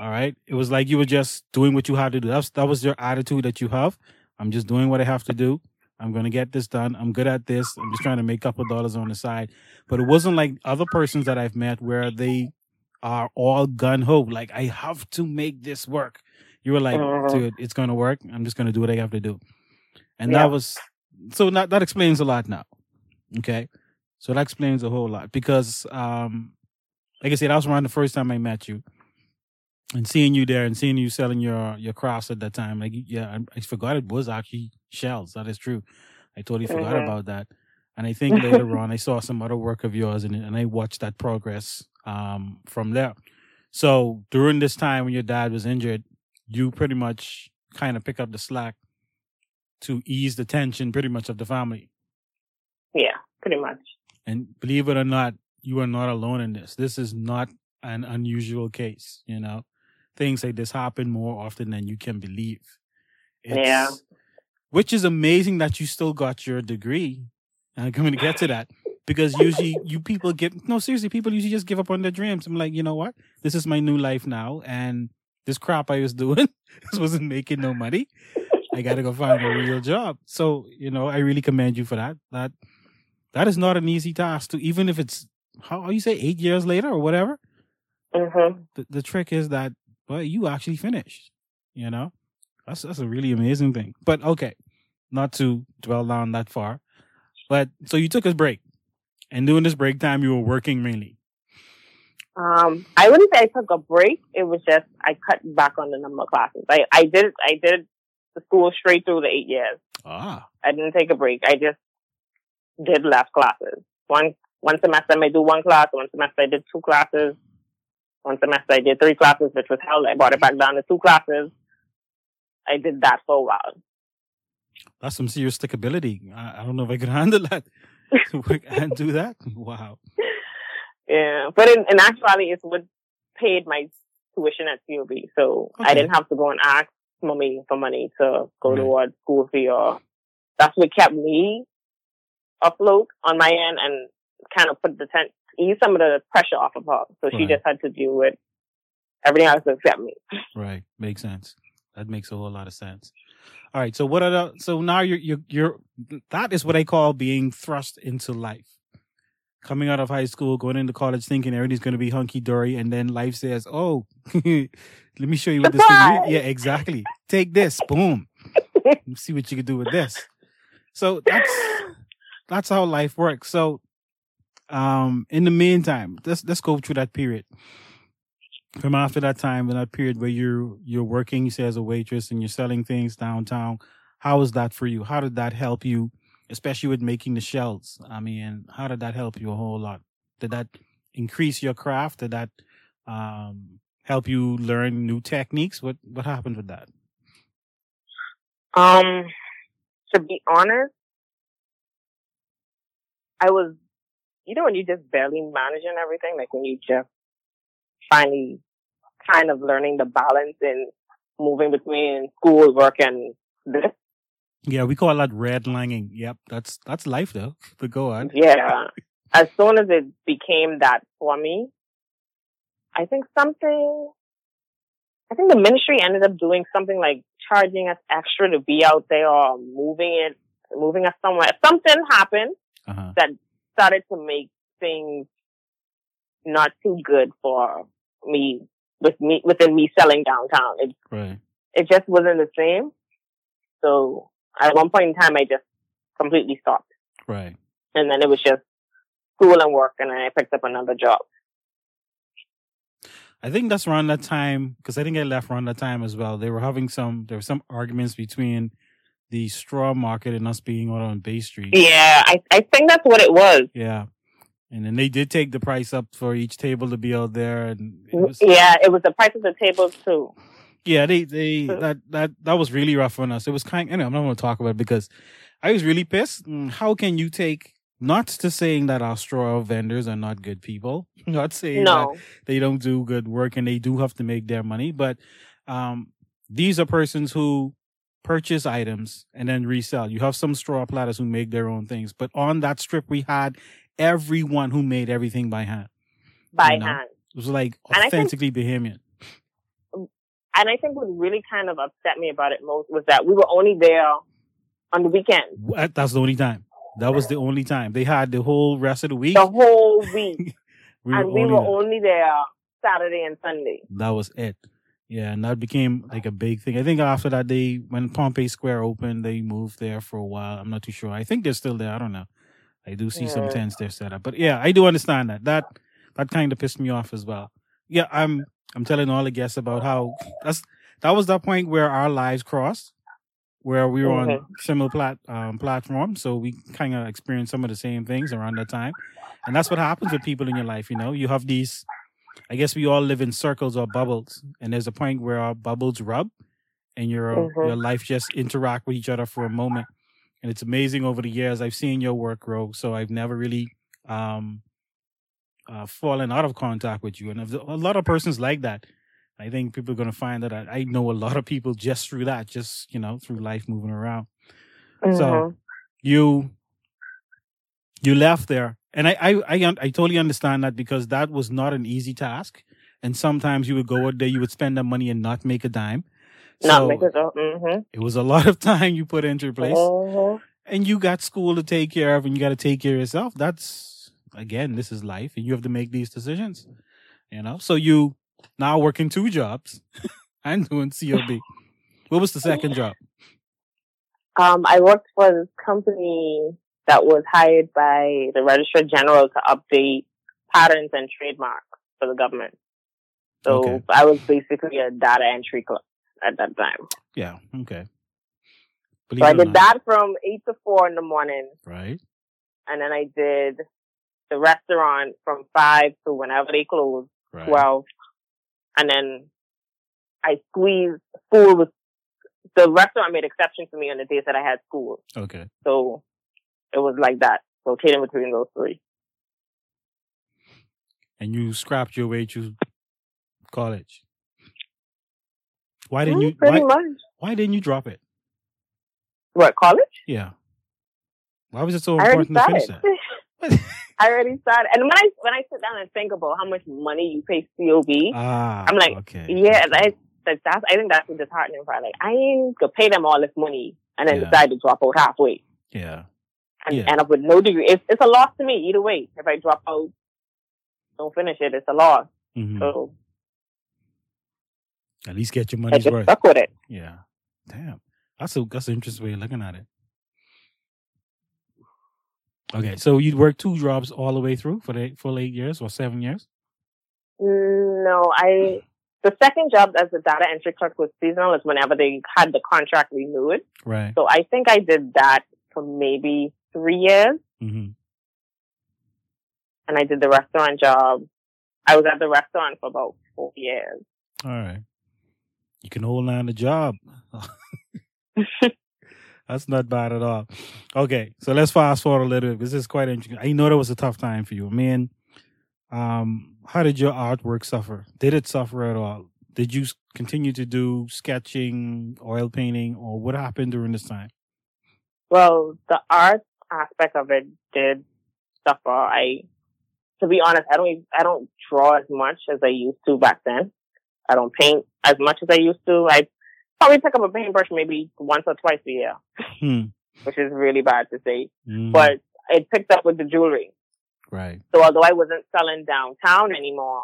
All right. It was like you were just doing what you had to do. That's, that was your attitude that you have. I'm just doing what I have to do. I'm going to get this done. I'm good at this. I'm just trying to make a couple dollars on the side. But it wasn't like other persons that I've met where they are all gun-ho. Like, I have to make this work. You were like, dude, it's going to work. I'm just going to do what I have to do. And yeah. that was, so that, that explains a lot now. Okay. So that explains a whole lot because um, like I said, I was around the first time I met you, and seeing you there and seeing you selling your, your crafts at that time. Like, yeah, I, I forgot it was actually shells. That is true. I totally forgot mm-hmm. about that. And I think later on, I saw some other work of yours, and, and I watched that progress um, from there. So during this time when your dad was injured, you pretty much kind of pick up the slack to ease the tension pretty much of the family. Yeah, pretty much. And believe it or not, you are not alone in this. This is not an unusual case, you know. Things like this happen more often than you can believe. It's, yeah. Which is amazing that you still got your degree. And I'm going to get to that. Because usually you people get... No, seriously, people usually just give up on their dreams. I'm like, you know what? This is my new life now. And this crap I was doing, this wasn't making no money. I got to go find a real job. So, you know, I really commend you for that. That that is not an easy task to... Even if it's, how you say, eight years later or whatever. Mm-hmm. The, the trick is that, well, you actually finished, you know? That's, that's a really amazing thing. But okay, not to dwell down that far. But so you took a break, and during this break time, you were working mainly. Um, I wouldn't say I took a break. It was just I cut back on the number of classes. I, I did I did the school straight through the eight years. Ah, I didn't take a break. I just did less classes. One one semester I may do one class. One semester I did two classes. One semester I did three classes, which was hell. I brought it back down to two classes. I did that for a while. That's some serious stickability. I, I don't know if I could handle that. And do that? Wow. Yeah. But in, in actuality, it's what paid my tuition at C O B. So okay. I didn't have to go and ask mommy for money to go right. toward school fee. Or that's what kept me afloat on my end and kind of put the tent, ease some of the pressure off of her. So right. she just had to deal with everything else except me. Right. Makes sense. That makes a whole lot of sense. All right. So what are the, so now you're, you're, you're, that is what I call being thrust into life. Coming out of high school, going into college, thinking everything's going to be hunky dory. And then life says, oh, let me show you what Surprise! This thing is. Yeah, exactly. Take this. Boom. See what you can do with this. So that's, that's how life works. So, um, in the meantime, let's, let's go through that period. From after that time, in that period where you're, you're working, you say, as a waitress and you're selling things downtown, how was that for you? How did that help you, especially with making the shells? I mean, how did that help you a whole lot? Did that increase your craft? Did that um, help you learn new techniques? What what happened with that? Um, to be honest, I was, you know, when you're just barely managing everything, like when you just finally kind of learning the balance and moving between school, work, and this. Yeah, we call that redlining. Yep, that's that's life, though. But go on. Yeah. As soon as it became that for me, I think something, I think the ministry ended up doing something like charging us extra to be out there or moving it, moving us somewhere. Something happened uh-huh. that started to make things not too good for me with me within me selling downtown. It right. it just wasn't the same. So at one point in time, I just completely stopped. Right. And then it was just school and work, and then I picked up another job. I think that's around that time, because I think I left around that time as well. They were having some there were some arguments between the straw market and us being out on Bay Street. Yeah, I I think that's what it was. Yeah. And then they did take the price up for each table to be out there, and it was, yeah, it was the price of the tables too. Yeah, they they that that that was really rough on us. It was kind. Anyway, I'm not going to talk about it because I was really pissed. How can you take? Not to saying that our straw vendors are not good people. Not saying no. that they don't do good work and they do have to make their money. But um, these are persons who purchase items and then resell. You have some straw platters who make their own things, but on that strip we had everyone who made everything by hand. By you know? hand. It was like authentically and think, Bahamian. And I think what really kind of upset me about it most was that we were only there on the weekend. What? That's the only time. That was the only time. They had the whole rest of the week. The whole week. we and were we only were there. only there Saturday and Sunday. That was it. Yeah, and that became like a big thing. I think after that day, when Pompey Square opened, they moved there for a while. I'm not too sure. I think they're still there. I don't know. I do see yeah. some tents there set up. But yeah, I do understand that. That that kind of pissed me off as well. Yeah, I'm I'm telling all the guests about how that's that was that point where our lives crossed, where we were okay. on similar plat, um, platforms, so we kind of experienced some of the same things around that time. And that's what happens with people in your life, you know? You have these, I guess we all live in circles or bubbles, and there's a point where our bubbles rub, and your mm-hmm. your life just interact with each other for a moment. And it's amazing over the years. I've seen your work grow, so I've never really um, uh, fallen out of contact with you. And a lot of persons like that. I think people are going to find that I, I know a lot of people just through that, just, you know, through life moving around. Mm-hmm. So you you left there. And I, I, I, I totally understand that, because that was not an easy task. And sometimes you would go out there, you would spend that money and not make a dime. So not make a dime. Mm-hmm. It was a lot of time you put into your place. Mm-hmm. And you got school to take care of, and you got to take care of yourself. That's, again, this is life. And you have to make these decisions, you know. So you... now working two jobs and doing C O B. What was the second job? Um, I worked for this company that was hired by the Registrar General to update patterns and trademarks for the government. So okay. I was basically a data entry clerk at that time. Yeah, okay. Believe so I did not. that from eight to four in the morning. Right. And then I did the restaurant from five to whenever they closed, right. twelve. And then I squeezed school. With, the restaurant made exceptions for me on the days that I had school. Okay. So it was like that, rotating between those three. And you scrapped your way to college. Why didn't mm, you? Pretty why, much. Why didn't you drop it? What, college? Yeah. Why was it so I important to finish that? I already started. And when I when I sit down and think about how much money you pay C O B, ah, I'm like, okay. yeah, that, that, that's, I think that's the disheartening part. Like, I ain't going to pay them all this money and then yeah. decide to drop out halfway. Yeah. And yeah. end up with no degree. It's, it's a loss to me either way. If I drop out, don't finish it, it's a loss. Mm-hmm. So at least get your money's worth. Stuck with it. Yeah. Damn. That's, a, that's an interesting way of looking at it. Okay, so you'd work two jobs all the way through for the full eight years or seven years? No, I the second job as a data entry clerk was seasonal, is whenever they had the contract renewed. Right. So I think I did that for maybe three years. Mm-hmm. And I did the restaurant job. I was at the restaurant for about four years. All right. You can hold on the job. That's not bad at all. Okay, so let's fast forward a little bit, because this is quite interesting. I know that was a tough time for you. I mean, um, how did your artwork suffer? Did it suffer at all? Did you continue to do sketching, oil painting, or what happened during this time? Well, the art aspect of it did suffer. I, to be honest, I don't I don't draw as much as I used to back then. I don't paint as much as I used to. I probably pick up a paintbrush maybe once or twice a year, hmm. which is really bad to say. Mm. But it picked up with the jewelry. Right. So although I wasn't selling downtown anymore,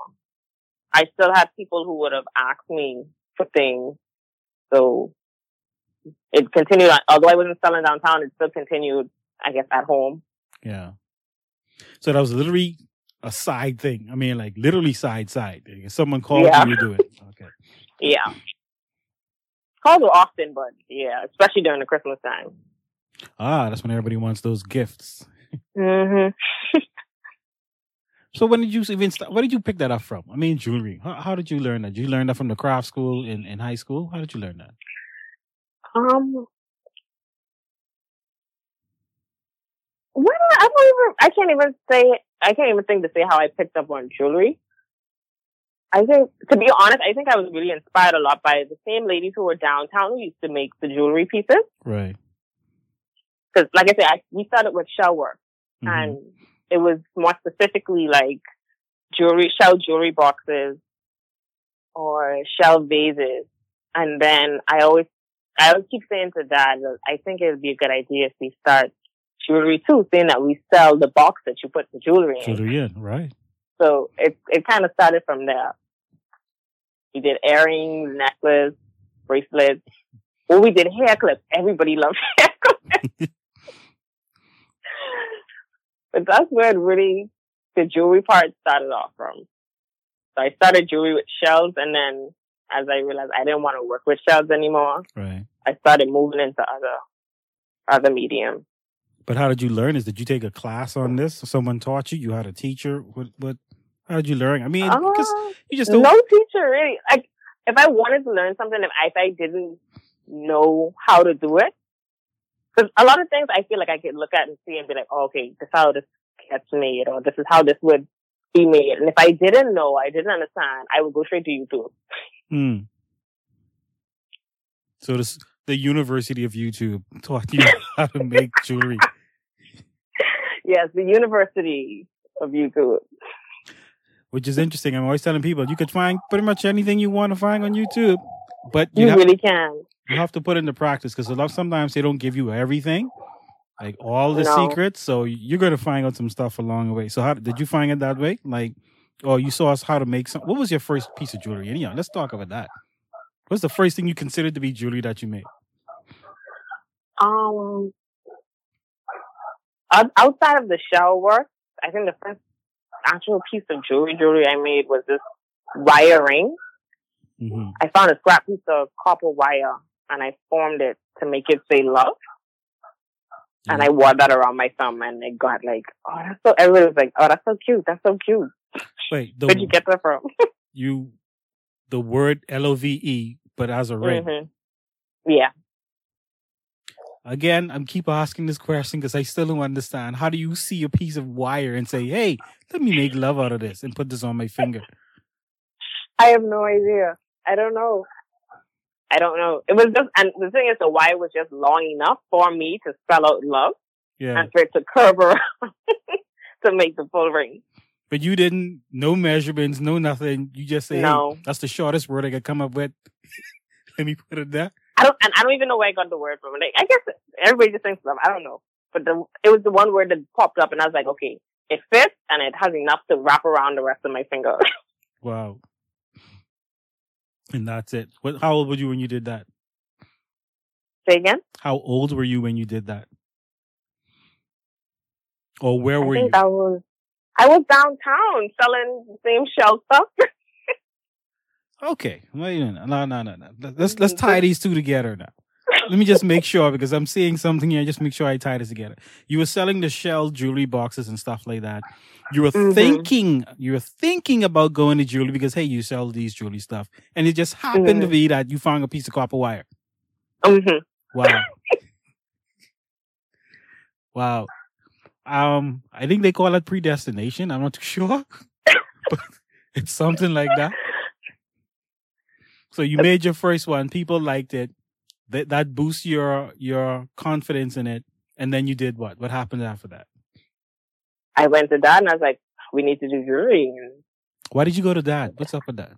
I still had people who would have asked me for things. So it continued on. Although I wasn't selling downtown, it still continued, I guess, at home. Yeah. So that was literally a side thing. I mean, like literally side, side. If someone called yeah. you, you do it. Okay. yeah. Calls are often, but yeah, especially during the Christmas time. Ah, that's when everybody wants those gifts. Mm-hmm. So when did you even start? Where did you pick that up from? I mean, jewelry. How, how did you learn that? Did you learn that from the craft school in, in high school? How did you learn that? Um, well, I don't even. I can't even say. I can't even think to say how I picked up on jewelry. I think, to be honest, I think I was really inspired a lot by the same ladies who were downtown who used to make the jewelry pieces. Right. Because, like I said, I, we started with shell work. Mm-hmm. And it was more specifically like jewelry, shell jewelry boxes or shell vases. And then I always, I always keep saying to Dad, I think it would be a good idea if we start jewelry too, saying that we sell the box that you put the jewelry in. Jewelry in, right. So it it kind of started from there. We did earrings, necklace, bracelets. Well, we did hair clips. Everybody loved hair clips. But that's where it really the jewelry part started off from. So I started jewelry with shells, and then as I realized I didn't want to work with shells anymore, right, I started moving into other other mediums. But how did you learn this? Did you take a class on this? Someone taught you? You had a teacher? What? What? How did you learn? I mean, because uh, you just don't... no teacher really. Like, if I wanted to learn something, if I, if I didn't know how to do it, because a lot of things I feel like I could look at and see and be like, oh, okay, this is how this gets made, or this is how this would be made. And if I didn't know, I didn't understand, I would go straight to YouTube. Mm. So this, the University of YouTube taught you how to make jewelry. Yes, the University of YouTube. Which is interesting. I'm always telling people, you could find pretty much anything you want to find on YouTube. But you, you have, really can. You have to put it into practice, because a lot sometimes they don't give you everything, like all the no. secrets. So you're going to find out some stuff along the way. So how did you find it that way? Like, oh, you saw us how to make some. What was your first piece of jewelry? Anyhow, let's talk about that. What's the first thing you considered to be jewelry that you made? Um, outside of the shell work, I think the first actual piece of jewelry jewelry I made was this wire ring. Mm-hmm. I found a scrap piece of copper wire and I formed it to make it say love. Mm-hmm. And I wore that around my thumb, and it got like, oh, that's so, everybody was like, oh, that's so cute. That's so cute. Wait, where'd w- you get that from? you, the word L O V E, but as a ring. Mm-hmm. Yeah. Again, I'm keep asking this question because I still don't understand. How do you see a piece of wire and say, hey, let me make love out of this and put this on my finger? I have no idea. I don't know. I don't know. It was just, and the thing is, the wire was just long enough for me to spell out love, yeah, and for it to curve around to make the full ring. But you didn't, no measurements, no nothing. You just say, no. Hey, that's the shortest word I could come up with. Let me put it there. I don't, and I don't even know where I got the word from. Like, I guess everybody just thinks love. I don't know. But the, it was the one word that popped up, and I was like, okay, it fits, and it has enough to wrap around the rest of my finger. Wow. And that's it. What, how old were you when you did that? Say again? How old were you when you did that? Or where I were think you? I was, I was downtown selling the same shell stuff. Okay. No, no, no, no. Let's let's tie these two together now. Let me just make sure, because I'm seeing something here. Just make sure I tie this together. You were selling the shell jewelry boxes and stuff like that. You were mm-hmm. thinking, you were thinking about going to jewelry because, hey, you sell these jewelry stuff. And it just happened mm-hmm. to be that you found a piece of copper wire. Mm-hmm. Wow. Wow. Um, I think they call it predestination. I'm not too sure. But it's something like that. So you made your first one. People liked it. That that boosts your your confidence in it. And then you did what? What happened after that? I went to Dad and I was like, we need to do jewelry. Why did you go to Dad? What's up with that?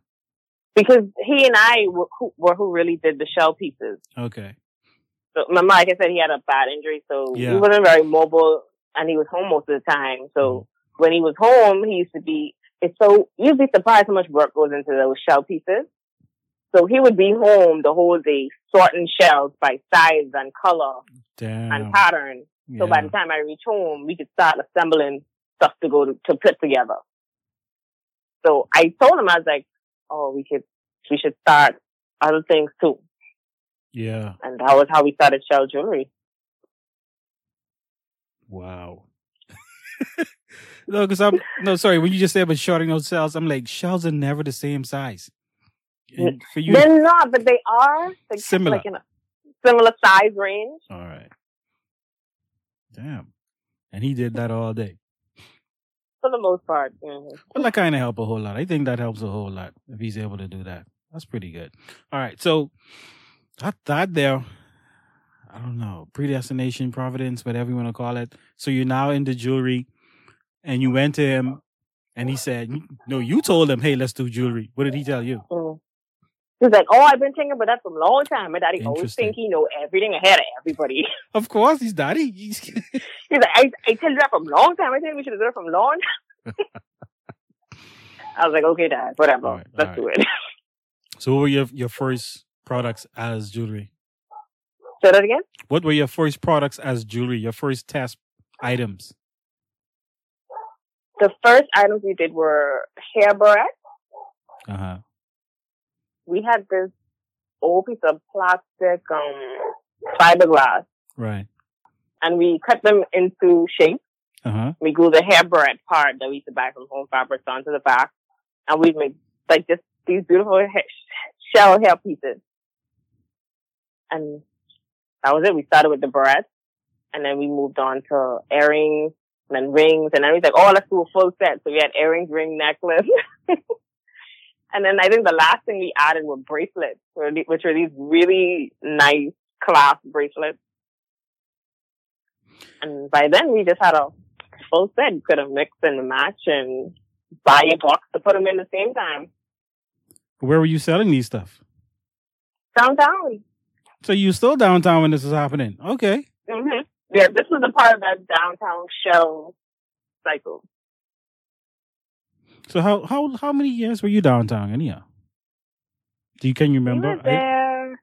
Because he and I were who, were who really did the shell pieces. Okay. So my mom, like I said, he had a bad injury. So yeah. He wasn't very mobile and he was home most of the time. So when he was home, he used to be, it's so, you'd be surprised how much work goes into those shell pieces. So he would be home the whole day sorting shells by size and color Damn. and pattern. So yeah. by the time I reach home, we could start assembling stuff to go to, to put together. So I told him, I was like, oh, we could, we should start other things too. Yeah. And that was how we started shell jewelry. Wow. No, because I'm, no, sorry, when you just said about shorting those shells, I'm like, shells are never the same size. And for you, they're not, but they are like, similar, like in a similar size range. All right. Damn. And he did that all day. For the most part. Mm-hmm. Well, that kind of helps a whole lot. I think that helps a whole lot if he's able to do that. That's pretty good. All right. So I thought there, I don't know, predestination, providence, whatever you want to call it. So you're now into jewelry, and you went to him, and he said, no, you told him, hey, let's do jewelry. What did he tell you? Mm. He's like, oh, I've been thinking about that for a long time. My daddy always think he know everything ahead of everybody. Of course, he's daddy. He's, he's like, I, I tell you that from a long time. I think we should have done it from long time. I was like, okay, Dad, whatever. Right, Let's do right. it. So what were your, your first products as jewelry? Say that again? What were your first products as jewelry? Your first test items? the first items we did were hair barrettes. Uh-huh. We had this old piece of plastic um, fiberglass. Right. And we cut them into shapes. Uh-huh. We grew the hair barrette part that we used to buy from Home Fabrics onto the back. And we made like just these beautiful hair, shell hair pieces. And that was it. We started with the barrettes. And then we moved on to earrings and then rings. And then we was like, oh, let's do a full set. So we had earrings, ring, necklace. And then I think the last thing we added were bracelets, which were these really nice clasp bracelets. And by then, we just had a full set. You could have mixed and matched and buy a box to put them in the same time. Where were you selling these stuff? Downtown. So you were still downtown when this was happening? Okay. Mm-hmm. Yeah, this was a part of that downtown show cycle. So how how how many years were you downtown, anyhow? Do you can you remember? We were there. I...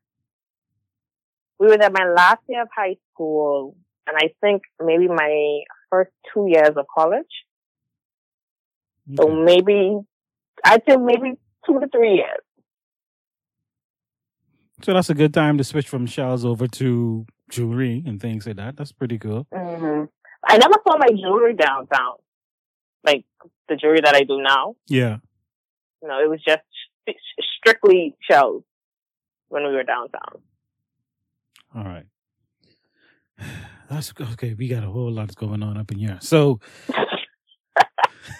We were there my last year of high school, and I think maybe my first two years of college. Okay. So maybe I'd say maybe two to three years. So that's a good time to switch from shells over to jewelry and things like that. That's pretty cool. Mm-hmm. I never saw my jewelry downtown, like the jewelry that I do now. Yeah. You know, it was just strictly shows when we were downtown. All right. That's okay. We got a whole lot going on up in here. So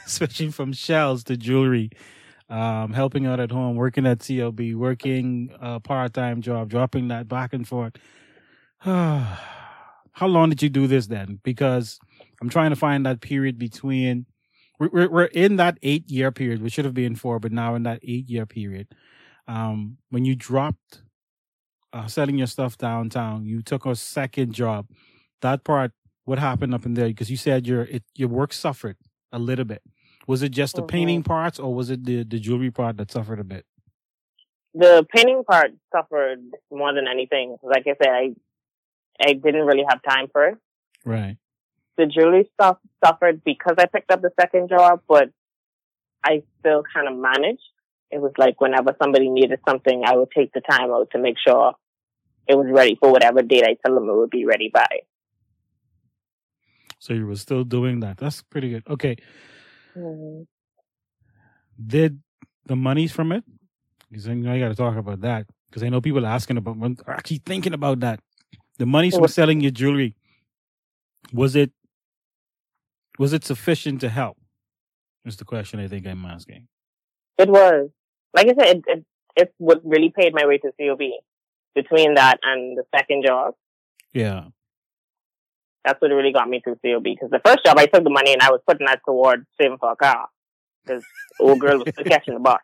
switching from shells to jewelry, um, helping out at home, working at C L B, working a part-time job, dropping that back and forth. How long did you do this then? Because I'm trying to find that period between, we're we're in that eight year period, which should have been four, but now in that eight year period, um, when you dropped uh, selling your stuff downtown, you took a second job. That part, what happened up in there? Because you said your it, your work suffered a little bit. Was it just the mm-hmm. painting parts, or was it the, the jewelry part that suffered a bit? The painting part suffered more than anything. Like I said, I I didn't really have time for it. Right. The jewelry stuff suffered because I picked up the second job, but I still kind of managed. It was like whenever somebody needed something, I would take the time out to make sure it was ready for whatever date I tell them it would be ready by. So you were still doing that. That's pretty good. Okay. Mm-hmm. Did the monies from it? Because I know you got to talk about that. Because I know people are asking about, are actually thinking about that. The monies from selling your jewelry, was it was it sufficient to help? Is the question I think I'm asking. It was. Like I said, it, it, it's what really paid my way to C O B. Between that and the second job. Yeah. That's what really got me through C O B. Because the first job, I took the money and I was putting that towards saving for a car. Because old girl was still catching the bus.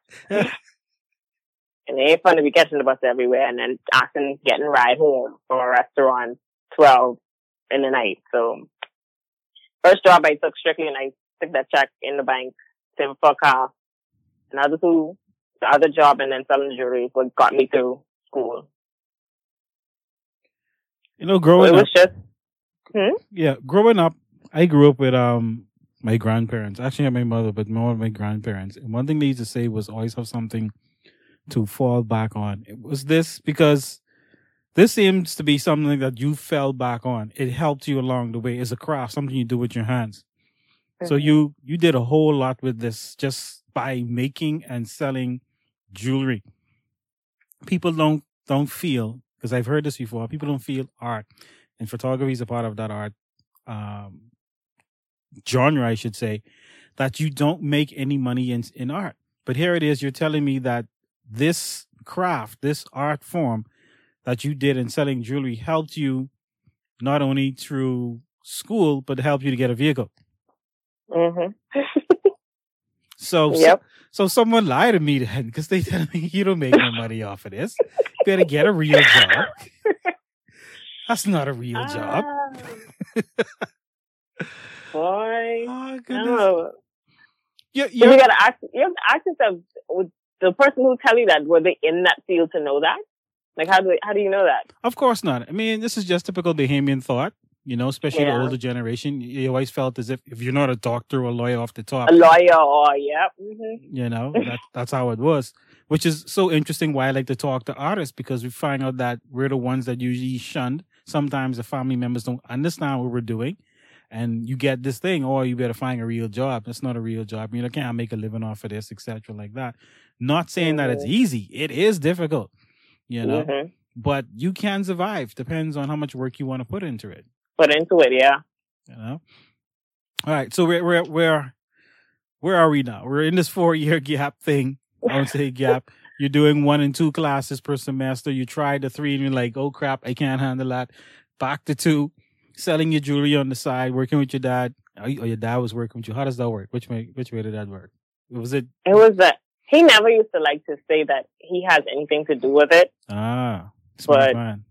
And it ain't fun to be catching the bus everywhere and then asking, getting a ride home from a restaurant twelve in the night. So first job I took strictly and I took that check in the bank, saving for a car. And other two, the other job and then selling jewelry what got me through school. You know, growing so it was up, just, hmm? yeah, growing up, I grew up with um my grandparents. Actually, not my mother, but more of my grandparents. And one thing they used to say was always have something to fall back on. It was this, because this seems to be something that you fell back on. It helped you along the way. It's a craft, something you do with your hands. Mm-hmm. So you you did a whole lot with this just by making and selling jewelry. People don't don't feel, because I've heard this before, people don't feel art, and photography is a part of that art um, genre, I should say, that you don't make any money in, in art. But here it is, you're telling me that this craft, this art form that you did in selling jewelry helped you not only through school, but helped you to get a vehicle. Mm-hmm. so, yep. so, so someone lied to me then, because they tell me you don't make no money off of this. You better get a real job. That's not a real uh, job. Boy. Oh, goodness. No. You, you, you gotta ask, you have to ask yourself, with the person who tell you that, were they in that field to know that? Like, how do they, how do you know that? Of course not. I mean, this is just typical Bahamian thought. you know, especially yeah. the older generation. You always felt as if if you're not a doctor or a lawyer off the top. A lawyer or, yeah. Mm-hmm. You know, that, that's how it was. Which is so interesting why I like to talk to artists, because we find out that we're the ones that usually shunned. Sometimes the family members don't understand what we're doing. And you get this thing, or oh, you better find a real job. That's not a real job. You know, can't make a living off of this, et cetera, like that. Not saying that it's easy. It is difficult, you know. Mm-hmm. But you can survive. Depends on how much work you want to put into it. Put into it, yeah. You know. All right. So we're we're we're where are we now? We're in this four year gap thing. I don't say gap. You're doing one and two classes per semester. You try the three, and you're like, oh crap, I can't handle that. Back to two. Selling your jewelry on the side, working with your dad. Or your dad was working with you. How does that work? Which way, which way did that work? Was it? It was that he never used to like to say that he has anything to do with it. Ah, smart man.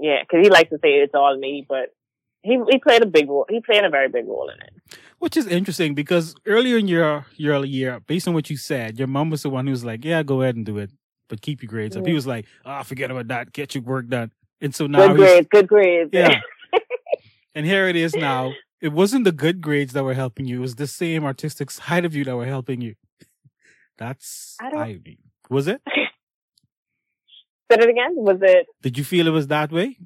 Yeah, because he likes to say it's all me, but he he played a big role. He played a very big role in it. Which is interesting because earlier in your your year, based on what you said, your mom was the one who was like, "Yeah, go ahead and do it, but keep your grades yeah. up." He was like, "Ah, oh, forget about that. Get your work done." And so now good grades, good grades. Yeah. And here it is now. It wasn't the good grades that were helping you. It was the same artistic side of you that were helping you. That's irony. Was it? Said it again? Was it? Did you feel it was that way?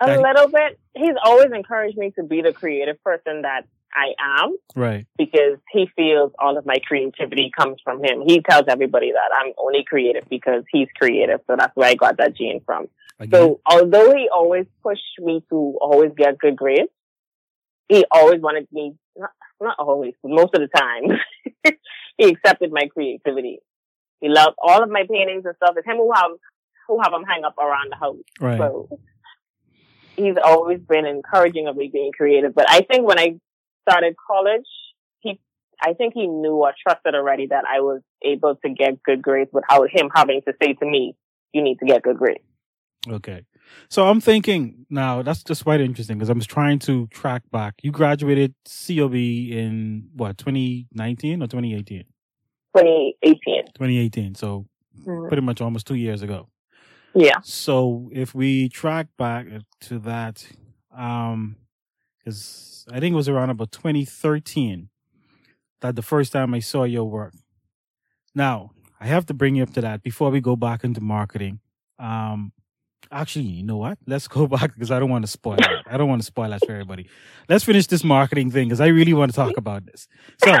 A that... little bit. He's always encouraged me to be the creative person that I am. Right. Because he feels all of my creativity comes from him. He tells everybody that I'm only creative because he's creative. So that's where I got that gene from. Again. So although he always pushed me to always get good grades, he always wanted me, not, not always, most of the time, he accepted my creativity. He loved all of my paintings and stuff. It's him who have, who have them hang up around the house. Right. So he's always been encouraging of me being creative. But I think when I started college, he, I think he knew or trusted already that I was able to get good grades without him having to say to me, you need to get good grades. Okay. So I'm thinking now, that's just quite interesting because I was trying to track back. You graduated C O B in what, twenty nineteen or twenty eighteen? twenty eighteen. twenty eighteen. So mm-hmm. pretty much almost two years ago. Yeah. So if we track back to that, um, because I think it was around about twenty thirteen that the first time I saw your work. Now, I have to bring you up to that before we go back into marketing. Um, Actually, you know what? Let's go back because I don't want to spoil that. I don't want to spoil that for everybody. Let's finish this marketing thing because I really want to talk about this. So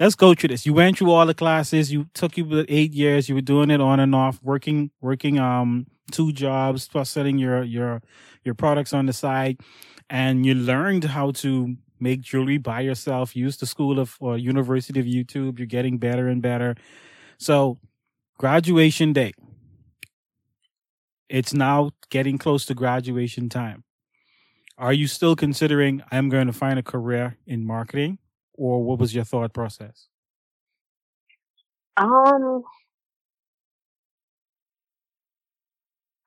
let's go through this. You went through all the classes. You took you eight years. You were doing it on and off, working, working um two jobs, plus selling your your your products on the side, and you learned how to make jewelry by yourself. Use the school of or University of YouTube. You're getting better and better. So graduation day. It's now getting close to graduation time. Are you still considering I'm going to find a career in marketing, or what was your thought process? Um,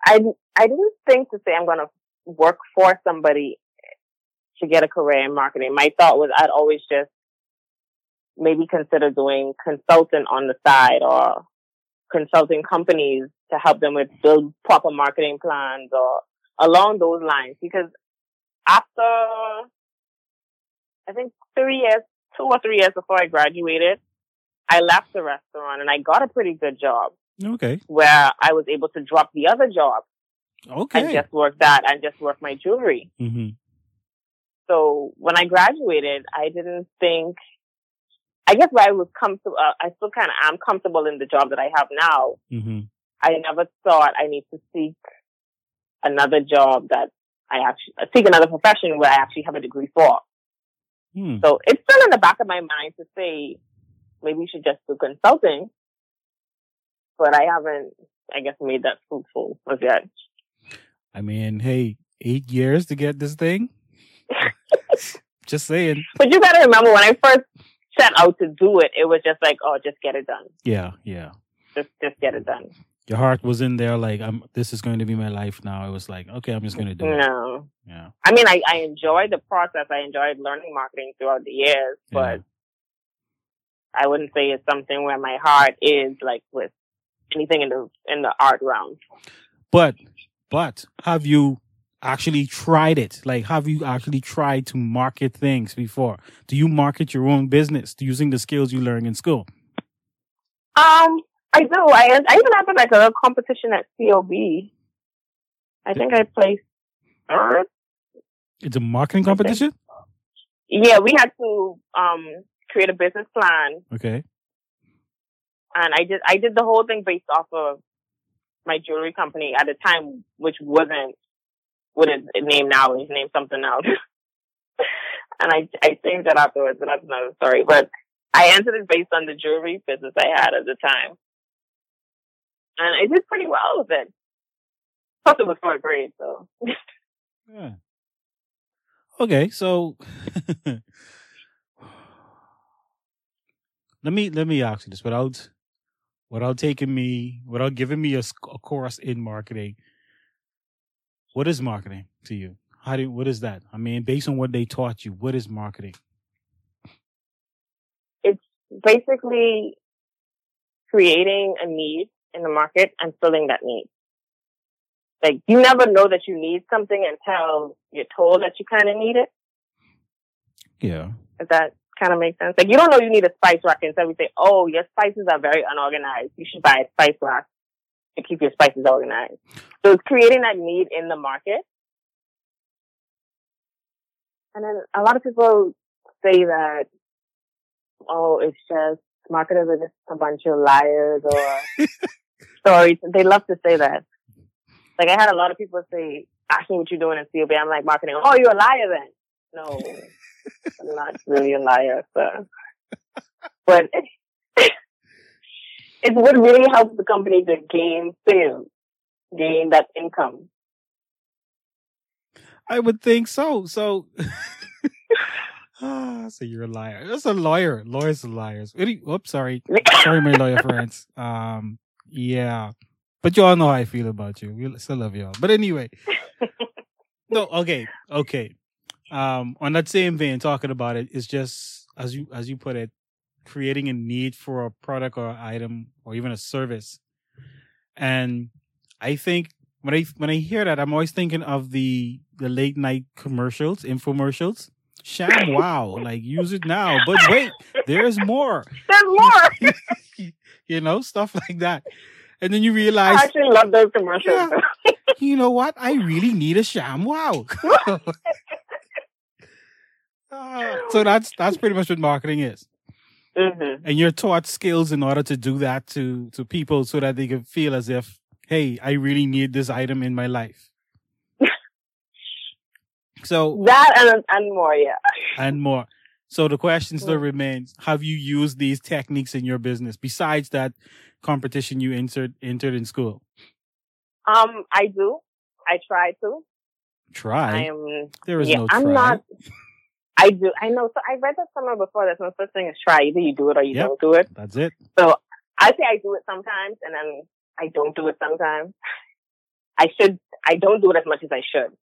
I I didn't think to say I'm going to work for somebody to get a career in marketing. My thought was I'd always just maybe consider doing consulting on the side or consulting companies to help them with build proper marketing plans or along those lines. Because after, I think three years, two or three years before I graduated, I left the restaurant and I got a pretty good job. Okay. Where I was able to drop the other job. Okay. And just work that and just work my jewelry. Mm-hmm. So when I graduated, I didn't think, I guess where I was comfortable, uh, I still kind of am comfortable in the job that I have now. Mm-hmm. I never thought I need to seek another job that I actually, uh, seek another profession where I actually have a degree for. Hmm. So it's still in the back of my mind to say, maybe you should just do consulting. But I haven't, I guess, made that fruitful as yet. I mean, hey, eight years to get this thing? Just saying. But you got to remember when I first set out to do it, it was just like, oh, just get it done. Yeah, yeah. Just, just get it done. Your heart was in there, like, I'm, this is going to be my life now. It was like, okay, I'm just going to do no. it. No. Yeah. I mean, I, I enjoyed the process. I enjoyed learning marketing throughout the years, but yeah. I wouldn't say it's something where my heart is, like, with anything in the in the art realm. But, but, have you actually tried it? Like, have you actually tried to market things before? Do you market your own business using the skills you learned in school? Um, I do. I, I even have like a little competition at C O B. I think I placed third. It's a marketing competition? Yeah, we had to um, create a business plan. Okay. And I did I did the whole thing based off of my jewelry company at the time, which wasn't what it's named now. It's named something else. And I, I changed that afterwards, but that's another story. But I answered it based on the jewelry business I had at the time. And I did pretty well with it. Plus, it was fourth grade, so. Yeah. Okay, so let me let me ask you this without without taking me without giving me a, a course in marketing. What is marketing to you? How do what is that? I mean, based on what they taught you, what is marketing? It's basically creating a need in the market and filling that need. Like, you never know that you need something until you're told that you kind of need it. Yeah. Does that kind of make sense? Like, you don't know you need a spice rack until we say, oh, your spices are very unorganized. You should buy a spice rack to keep your spices organized. So it's creating that need in the market. And then a lot of people say that, oh, it's just marketers are just a bunch of liars or stories. They love to say that. Like, I had a lot of people say, ask me what you're doing in C O B. I'm like, marketing. Oh, you're a liar then. No, I'm not really a liar, sir. But it's what really helps the company to gain sales, gain that income. I would think so. So, ah, so you're a liar. That's a lawyer. Lawyers are liars. Oops, sorry. Sorry, my lawyer friends. Um, yeah. But y'all know how I feel about you. We still love y'all. But anyway. No, okay. Okay. Um, on that same vein, talking about it, it's just, as you as you put it, creating a need for a product or an item or even a service. And I think when I when I hear that, I'm always thinking of the, the late night commercials, infomercials. Sham, wow. Like, use it now. But wait, there's more. There's more. You know, stuff like that. And then you realize... I actually love those commercials. Yeah, you know what? I really need a sham. Wow. uh, so that's that's pretty much what marketing is. Mm-hmm. And you're taught skills in order to do that to, to people so that they can feel as if, hey, I really need this item in my life. So that and, and more, yeah. And more. So the question still remains, have you used these techniques in your business besides that competition you entered, entered in school? Um, I do. I try to. Try? I am, there is yeah, no try. I'm not, I do. I know. So I read that somewhere before. There's no such thing as try. Either you do it or you yep, don't do it. That's it. So I say I do it sometimes and then I don't do it sometimes. I should, I don't do it as much as I should.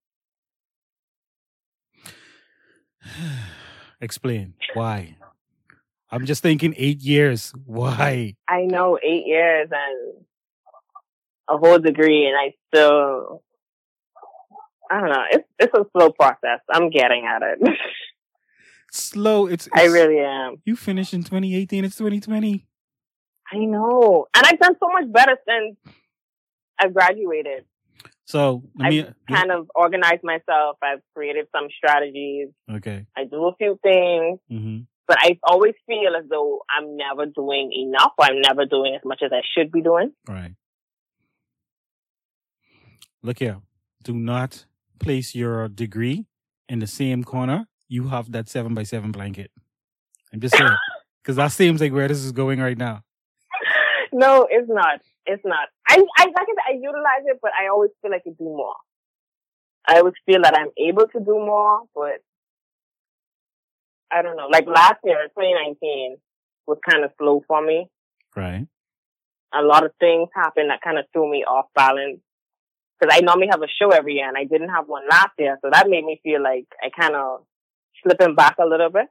Explain why. I'm just thinking eight years. Why? I know eight years and a whole degree, and I still. I don't know. It's it's a slow process. I'm getting at it. Slow. It's, it's. I really am. You finished in twenty eighteen. It's twenty twenty. I know, and I've done so much better since I've graduated. So let me, I've kind of organized myself. I've created some strategies. Okay. I do a few things, mm-hmm. but I always feel as though I'm never doing enough or I'm never doing as much as I should be doing. Right. Look here. Do not place your degree in the same corner. You have that seven by seven blanket. I'm just saying. Because that seems like where this is going right now. No, it's not. It's not. I, I like I said, I utilize it, but I always feel like I do more. I always feel that I'm able to do more, but I don't know. Like last year, twenty nineteen was kind of slow for me. Right. A lot of things happened that kind of threw me off balance because I normally have a show every year, and I didn't have one last year, so that made me feel like I kind of slipping back a little bit.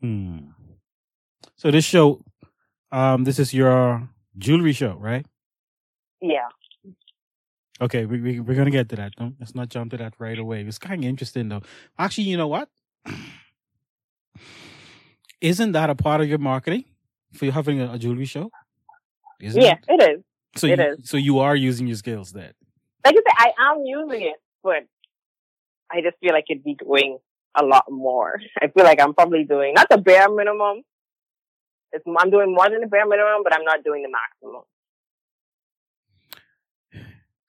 Hmm. So this show, um, this is your jewelry show, right? Yeah. Okay, we, we, we're going to get to that. Don't, let's not jump to that right away. It's kind of interesting, though. Actually, you know what? Isn't that a part of your marketing for you having a, a jewelry show? Isn't yeah, it? it is. So it you, is. So you are using your skills then. Like I said, I am using it, but I just feel like it'd be doing a lot more. I feel like I'm probably doing not the bare minimum. It's, I'm doing more than the bare minimum, but I'm not doing the maximum.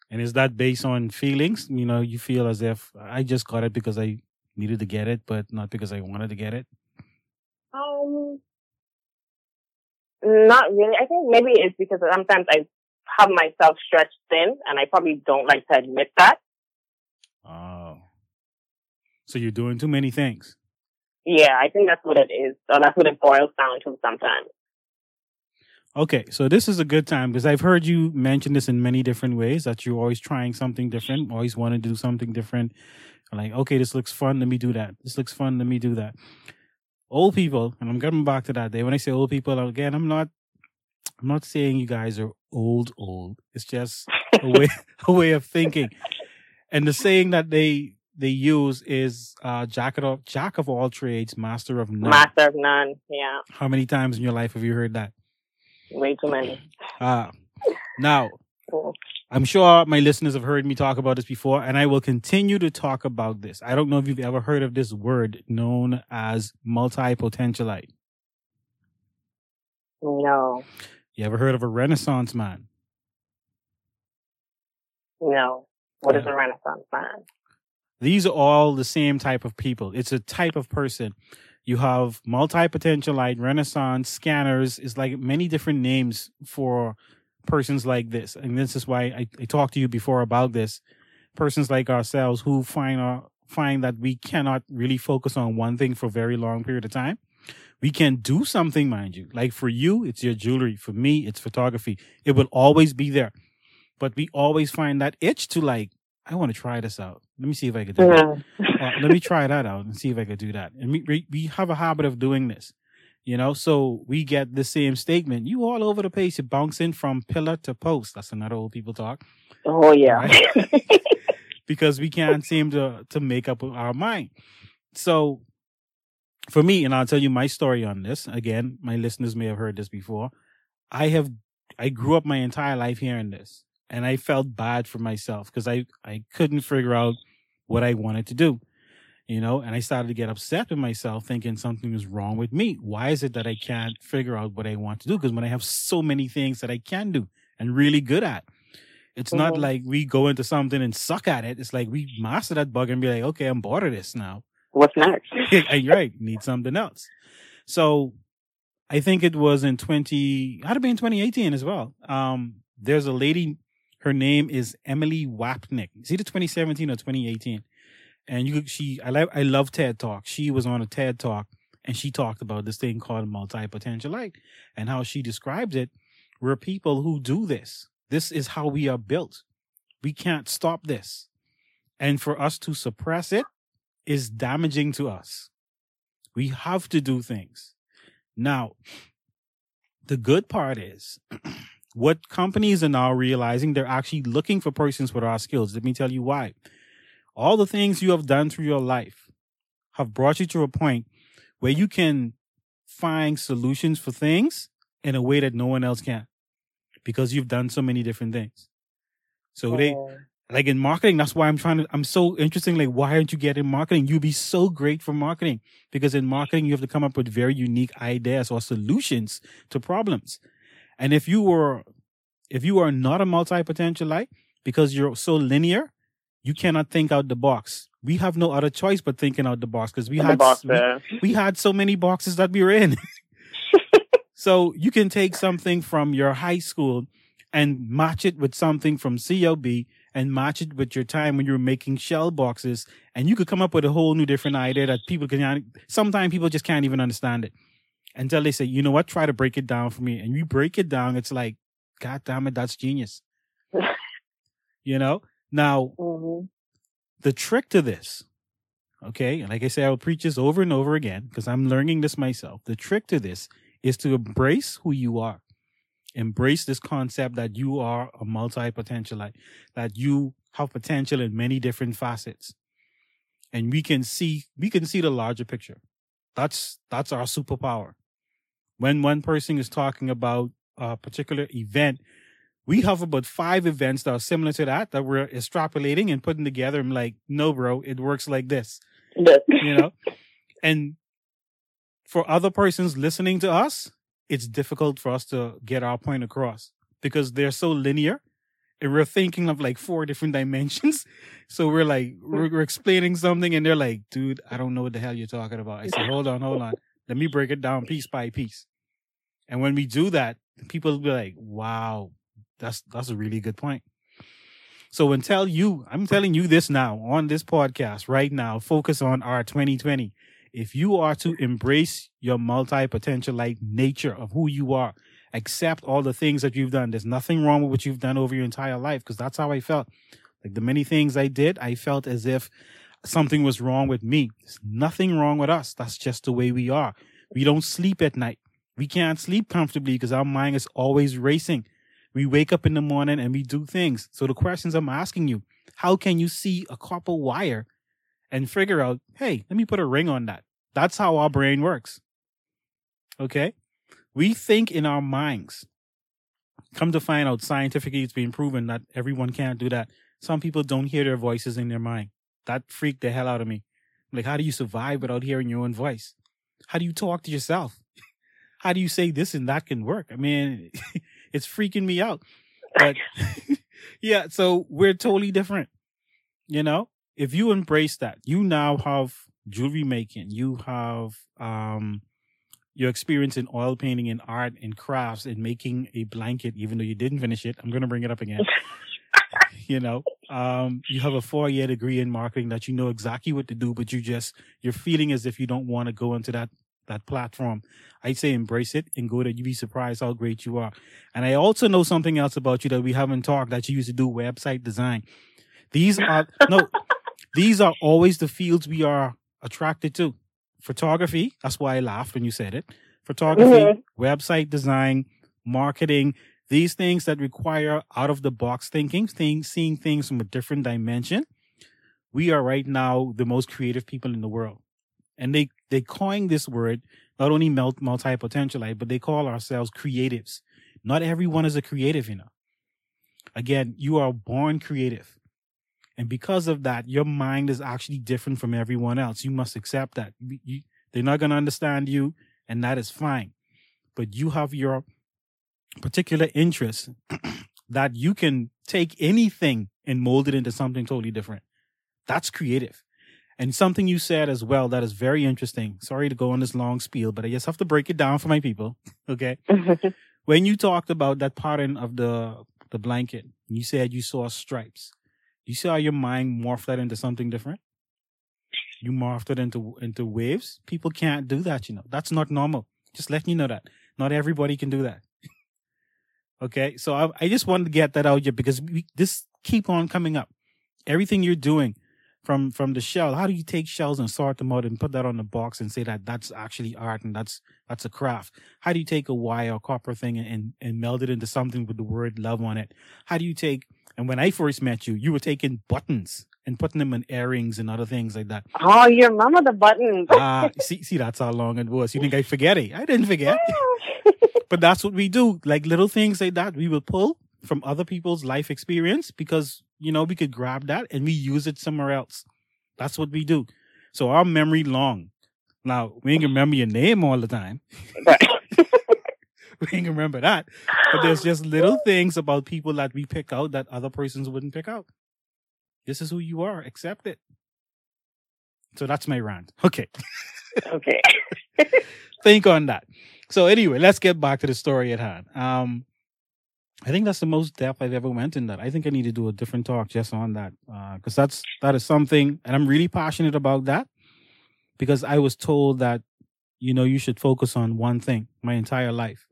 And is that based on feelings? You know, you feel as if I just got it because I needed to get it, but not because I wanted to get it? Um, not really. I think maybe it's because sometimes I have myself stretched thin, and I probably don't like to admit that. Oh. So you're doing too many things. Yeah, I think that's what it is. So that's what it boils down to sometimes. Okay, so this is a good time because I've heard you mention this in many different ways, that you're always trying something different, always want to do something different. Like, okay, this looks fun, let me do that. This looks fun, let me do that. Old people, and I'm getting back to that day. When I say old people, again, I'm not I'm not saying you guys are old, old. It's just a way a way of thinking. And the saying that they they use is uh, jack of, jack of all trades, master of none. Master of none, yeah. How many times in your life have you heard that? Way too many. Uh, now, cool. I'm sure my listeners have heard me talk about this before, and I will continue to talk about this. I don't know if you've ever heard of this word known as multi-potentialite. No. You ever heard of a Renaissance man? No. What yeah. is a Renaissance man? These are all the same type of people. It's a type of person. You have multi-potentialite, Renaissance, scanners. It's like many different names for persons like this. And this is why I, I talked to you before about this. Persons like ourselves who find our, find that we cannot really focus on one thing for a very long period of time. We can do something, mind you. Like for you, it's your jewelry. For me, it's photography. It will always be there. But we always find that itch to like, I want to try this out. Let me see if I could do yeah. that. Uh, let me try that out and see if I could do that. And we we have a habit of doing this, you know. So we get the same statement. You all over the place. You're bouncing from pillar to post. That's another old people talk. Oh yeah. Right? Because we can't seem to to make up our mind. So for me, and I'll tell you my story on this. Again, my listeners may have heard this before. I have. I grew up my entire life hearing this. And I felt bad for myself because I, I couldn't figure out what I wanted to do, you know, and I started to get upset with myself thinking something was wrong with me. Why is it that I can't figure out what I want to do? Because when I have so many things that I can do and really good at, it's mm-hmm. not like we go into something and suck at it. It's like we master that bug and be like, okay, I'm bored of this now. What's next? You're right. Need something else. So I think it was in twenty, I'd have been in twenty eighteen as well. Um, there's a lady. Her name is Emily Wapnick. It's either twenty seventeen or twenty eighteen. And you, she, I, li- I love TED Talk. She was on a TED Talk and she talked about this thing called multi-potentialite and how she describes it. We're people who do this. This is how we are built. We can't stop this. And for us to suppress it is damaging to us. We have to do things. Now, the good part is... What companies are now realizing, they're actually looking for persons with our skills. Let me tell you why. All the things you have done through your life have brought you to a point where you can find solutions for things in a way that no one else can because you've done so many different things. So they, like in marketing, that's why I'm trying to, I'm so interesting. Like, why aren't you getting marketing? You'd be so great for marketing because in marketing, you have to come up with very unique ideas or solutions to problems. And if you were, if you are not a multi-potentialite because you're so linear, you cannot think out the box. We have no other choice but thinking out the box because we had we, we had so many boxes that we were in. So you can take something from your high school and match it with something from C L B and match it with your time when you were making shell boxes, and you could come up with a whole new different idea that people can. Sometimes people just can't even understand it. Until they say, you know what, try to break it down for me. And you break it down, it's like, God damn it, that's genius. You know? Now, mm-hmm. the trick to this, okay, like I say, I'll preach this over and over again because I'm learning this myself. The trick to this is to embrace who you are. embrace this concept that you are a multi-potentialite, that you have potential in many different facets. And we can see, we can see the larger picture. That's, that's our superpower. When one person is talking about a particular event, we have about five events that are similar to that, that we're extrapolating and putting together. I'm like, no, bro, it works like this, you know? And for other persons listening to us, it's difficult for us to get our point across because they're so linear. And we're thinking of like four different dimensions. So we're like, we're, we're explaining something and they're like, dude, I don't know what the hell you're talking about. I said, hold on, hold on. Let me break it down piece by piece. And when we do that, people will be like, wow, that's, that's a really good point. So until you, I'm telling you this now on this podcast right now, focus on our twenty twenty. If you are to embrace your multi-potentialite nature of who you are, accept all the things that you've done. There's nothing wrong with what you've done over your entire life, because that's how I felt. Like the many things I did, I felt as if something was wrong with me. There's nothing wrong with us. That's just the way we are. We don't sleep at night. We can't sleep comfortably because our mind is always racing. We wake up in the morning and we do things. So the questions I'm asking you, how can you see a copper wire and figure out, hey, let me put a ring on that? That's how our brain works. Okay? We think in our minds. Come to find out, scientifically, it's been proven that everyone can't do that. Some people don't hear their voices in their mind. That freaked the hell out of me. Like, how do you survive without hearing your own voice? How do you talk to yourself? How do you say this and that can work? I mean, it's freaking me out. But yeah, so we're totally different. You know, if you embrace that, you now have jewelry making, you have, um, your experience in oil painting and art and crafts and making a blanket, even though you didn't finish it. I'm going to bring it up again. You know, um, you have a four-year degree in marketing that you know exactly what to do, but you just, you're feeling as if you don't want to go into that, that platform. I'd say embrace it and go there. You'd be surprised how great you are. And I also know something else about you that we haven't talked, that you used to do website design. These are, no, these are always the fields we are attracted to. Photography, that's why I laughed when you said it. Photography, mm-hmm. website design, marketing, these things that require out-of-the-box thinking, things, seeing things from a different dimension. We are right now the most creative people in the world. And they, they coined this word, not only multi-potentialite, but they call ourselves creatives. Not everyone is a creative, you know. Again, you are born creative. And because of that, your mind is actually different from everyone else. You must accept that. You, you, they're not going to understand you, and that is fine. But you have your particular interest that you can take anything and mold it into something totally different. That's creative. And something you said as well that is very interesting. Sorry to go on this long spiel, but I just have to break it down for my people. Okay? When you talked about that pattern of the, the blanket, you said you saw stripes. You see how your mind morphed that into something different? You morphed it into into waves. People can't do that, you know. That's not normal. Just letting you know that. Not everybody can do that. Okay? So I, I just wanted to get that out here because we, this keep on coming up. Everything you're doing from, from the shell, how do you take shells and sort them out and put that on the box and say that that's actually art and that's that's a craft? How do you take a wire or copper thing and, and, and meld it into something with the word love on it? How do you take... And when I first met you, you were taking buttons and putting them in earrings and other things like that. Oh, you remember the buttons. Ah, uh, see, see, that's how long it was. You think I forget it? I didn't forget. But that's what we do. Like little things like that, we will pull from other people's life experience because, you know, we could grab that and we use it somewhere else. That's what we do. So our memory long. Now, we ain't remember your name all the time. We ain't remember that. But there's just little things about people that we pick out that other persons wouldn't pick out. This is who you are. Accept it. So that's my rant. Okay. Okay. Think on that. So anyway, let's get back to the story at hand. Um, I think that's the most depth I've ever went in that. I think I need to do a different talk just on that. Uh, because that's, that is something, and I'm really passionate about that because I was told that, you know, you should focus on one thing my entire life.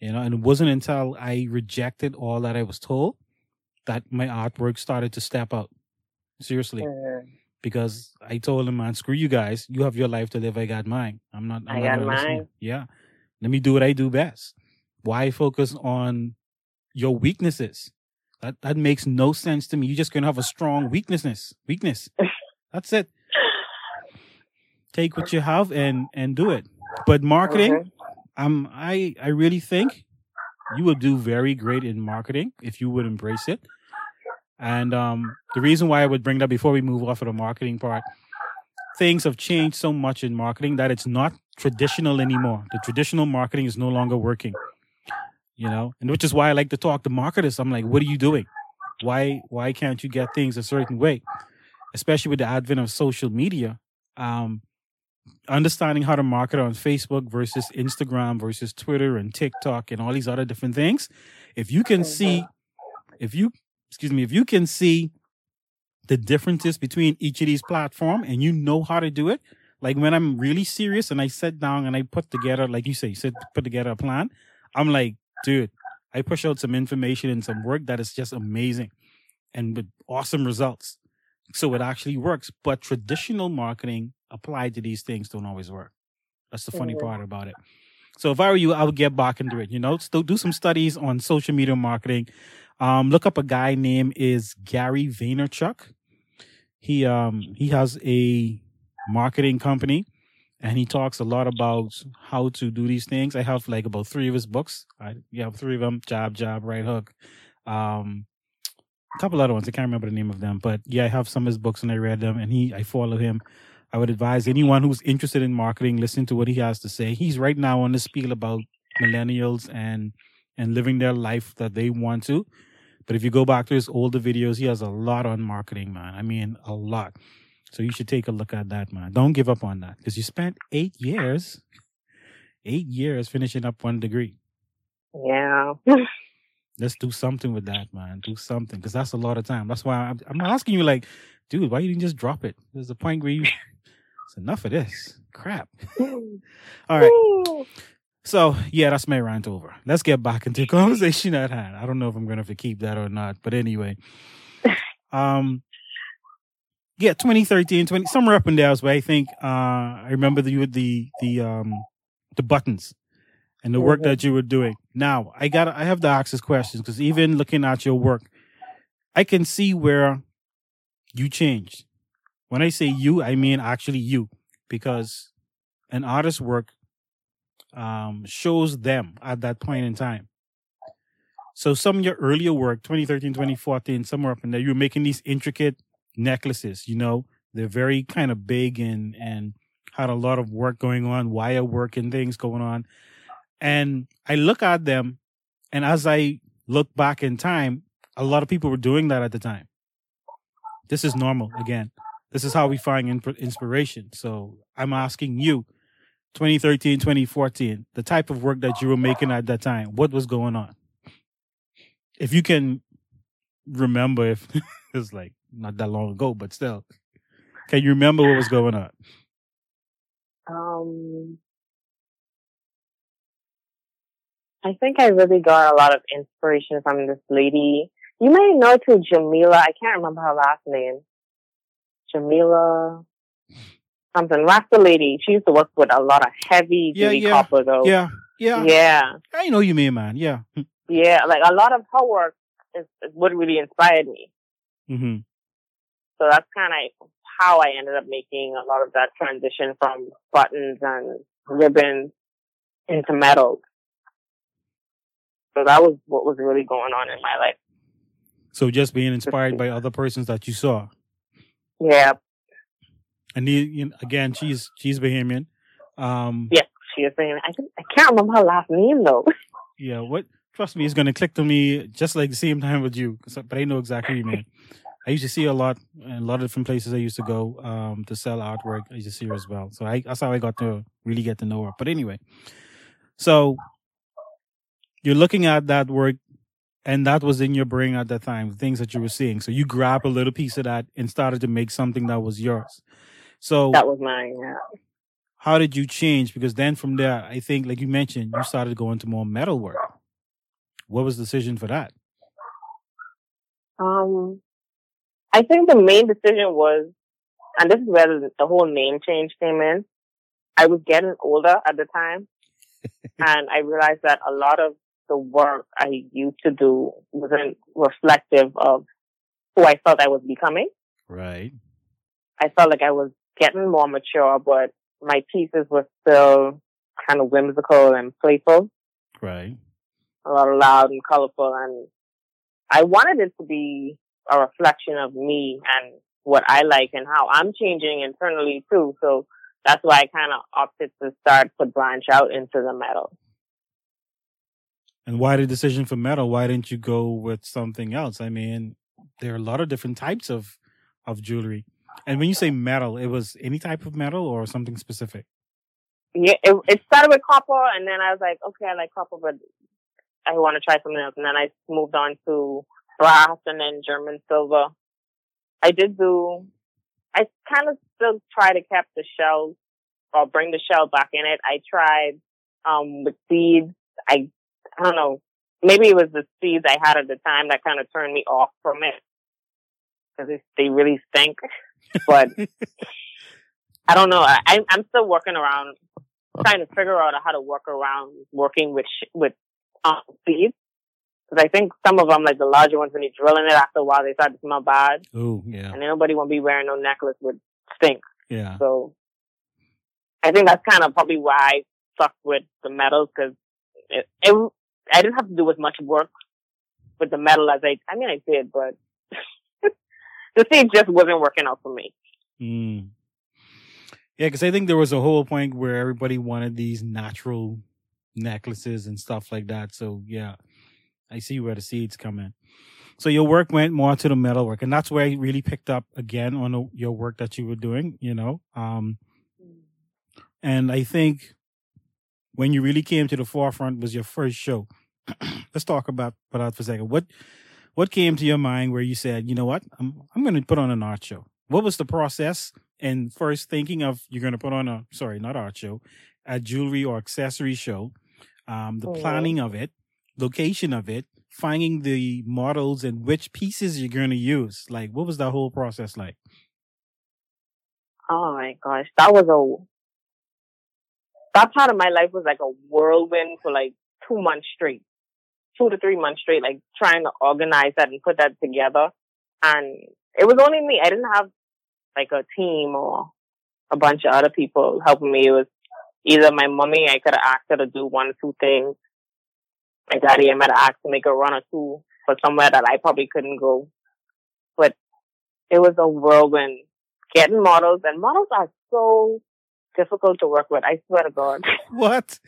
You know, and it wasn't until I rejected all that I was told that my artwork started to step out. Seriously. Uh, because I told him, man, screw you guys. You have your life to live. I got mine. I'm not. I'm I not got mine. Listening. Yeah. Let me do what I do best. Why focus on your weaknesses? That that makes no sense to me. You're just going to have a strong weakness. Weakness. That's it. Take what you have and, and do it. But marketing, okay. um, I I really think you will do very great in marketing if you would embrace it. And um, the reason why I would bring that before we move off of the marketing part, things have changed so much in marketing that it's not traditional anymore. The traditional marketing is no longer working. You know, and which is why I like to talk to marketers. I'm like, what are you doing? Why why can't you get things a certain way? Especially with the advent of social media, um, understanding how to market on Facebook versus Instagram versus Twitter and TikTok and all these other different things. If you can see, if you, excuse me, if you can see the differences between each of these platforms and you know how to do it, like when I'm really serious and I sit down and I put together, like you say, sit, put together a plan, I'm like, dude, I push out some information and some work that is just amazing and with awesome results. So it actually works. But traditional marketing applied to these things don't always work. That's the funny mm-hmm. part about it. So if I were you, I would get back into it. You know, still do some studies on social media marketing. Um, look up a guy named is Gary Vaynerchuk. He um he has a marketing company. And he talks a lot about how to do these things. I have like about three of his books. I yeah, three of them. Jab, Jab, Right Hook. Um, a couple other ones. I can't remember the name of them. But yeah, I have some of his books and I read them. And he, I follow him. I would advise anyone who's interested in marketing, listen to what he has to say. He's right now on this spiel about millennials and and living their life that they want to. But if you go back to his older videos, he has a lot on marketing, man. I mean, a lot. So you should take a look at that, man. Don't give up on that. Because you spent eight years, eight years finishing up one degree. Yeah. Let's do something with that, man. Do something. Because that's a lot of time. That's why I'm, I'm not asking you like, dude, why you didn't just drop it? There's a point where you, it's enough of this. Crap. All right. So, yeah, that's my rant over. Let's get back into the conversation at hand. I don't know if I'm going to have to keep that or not. But anyway. Um... Yeah, twenty thirteen, twenty somewhere up in there is where I think uh, I remember the the the um, the buttons and the work that you were doing. Now I got I have to ask this question because even looking at your work, I can see where you changed. When I say you, I mean actually you, because an artist's work um, shows them at that point in time. So some of your earlier work, twenty thirteen, twenty fourteen, somewhere up in there, you were making these intricate necklaces, you know, they're very kind of big and and had a lot of work going on, wire work and things going on. And I look at them, and as I look back in time, a lot of people were doing that at the time. This is normal again. This is how we find in- inspiration. So I'm asking you, twenty thirteen, twenty fourteen, the type of work that you were making at that time, what was going on? If you can remember, if it's like not that long ago, but still. Can you remember what was going on? Um, I think I really got a lot of inspiration from this lady. You may know too, Jamila. I can't remember her last name. Jamila something. That's the lady. She used to work with a lot of heavy duty yeah, yeah. copper though. Yeah, yeah. Yeah. I know you mean, man. Yeah. Yeah, like a lot of her work is, is what really inspired me. Mm-hmm. So that's kind of how I ended up making a lot of that transition from buttons and ribbons into metals. So that was what was really going on in my life. So just being inspired by other persons that you saw. Yeah. And the, again, she's she's Bahamian. Um, yes, she is Bahamian. I, I can't remember her last name though. Yeah. What? Trust me, it's going to click to me just like the same time with you. But I know exactly what you mean. I used to see a lot, a lot of different places I used to go um, to sell artwork. I used to see her as well. So I, that's how I got to really get to know her. But anyway, so you're looking at that work and that was in your brain at that time, the things that you were seeing. So you grabbed a little piece of that and started to make something that was yours. So that was mine, yeah. How did you change? Because then from there, I think, like you mentioned, you started going to more metal work. What was the decision for that? Um, I think the main decision was, and this is where the, the whole name change came in. I was getting older at the time, and I realized that a lot of the work I used to do wasn't reflective of who I felt I was becoming. Right. I felt like I was getting more mature, but my pieces were still kind of whimsical and playful. Right. A lot of loud and colorful. And I wanted it to be a reflection of me and what I like and how I'm changing internally too. So that's why I kind of opted to start to branch out into the metal. And why the decision for metal? Why didn't you go with something else? I mean, there are a lot of different types of, of jewelry. And when you say metal, it was any type of metal or something specific? Yeah, it, it started with copper, and then I was like, okay, I like copper, but I want to try something else. And then I moved on to brass and then German silver. I did do, I kind of still try to keep the shell or bring the shell back in it. I tried um, with seeds. I, I don't know, maybe it was the seeds I had at the time that kind of turned me off from it because they, they really stink. But I don't know. I, I'm still working around trying to figure out how to work around working with sh- with um, seeds. Because I think some of them, like the larger ones, when you're drilling it, after a while, they start to smell bad. Ooh, yeah. And nobody won't be wearing no necklace with stink. Yeah. So I think that's kind of probably why I stuck with the metals, because it, it, I didn't have to do as much work with the metal as I, I mean, I did, but the seed just wasn't working out for me. Mm. Yeah, because I think there was a whole point where everybody wanted these natural necklaces and stuff like that. So, yeah. I see where the seeds come in. So your work went more to the metal work, and that's where I really picked up again on the, your work that you were doing, you know. Um, and I think when you really came to the forefront was your first show. Let's talk about that for a second. What what came to your mind where you said, you know what, I'm I'm going to put on an art show? What was the process and first thinking of you're going to put on a, sorry, not art show, a jewelry or accessory show, um, the oh. planning of it, location of it, finding the models and which pieces you're going to use? Like, what was that whole process like? Oh my gosh, that was a, that part of my life was like a whirlwind for like two months straight, two to three months straight, like trying to organize that and put that together. And it was only me. I didn't have like a team or a bunch of other people helping me. It was either my mommy, I could have asked her to do one or two things. My daddy, I might have asked to make a run or two for somewhere that I probably couldn't go. But it was a whirlwind. Getting models, and models are so difficult to work with. I swear to God. What?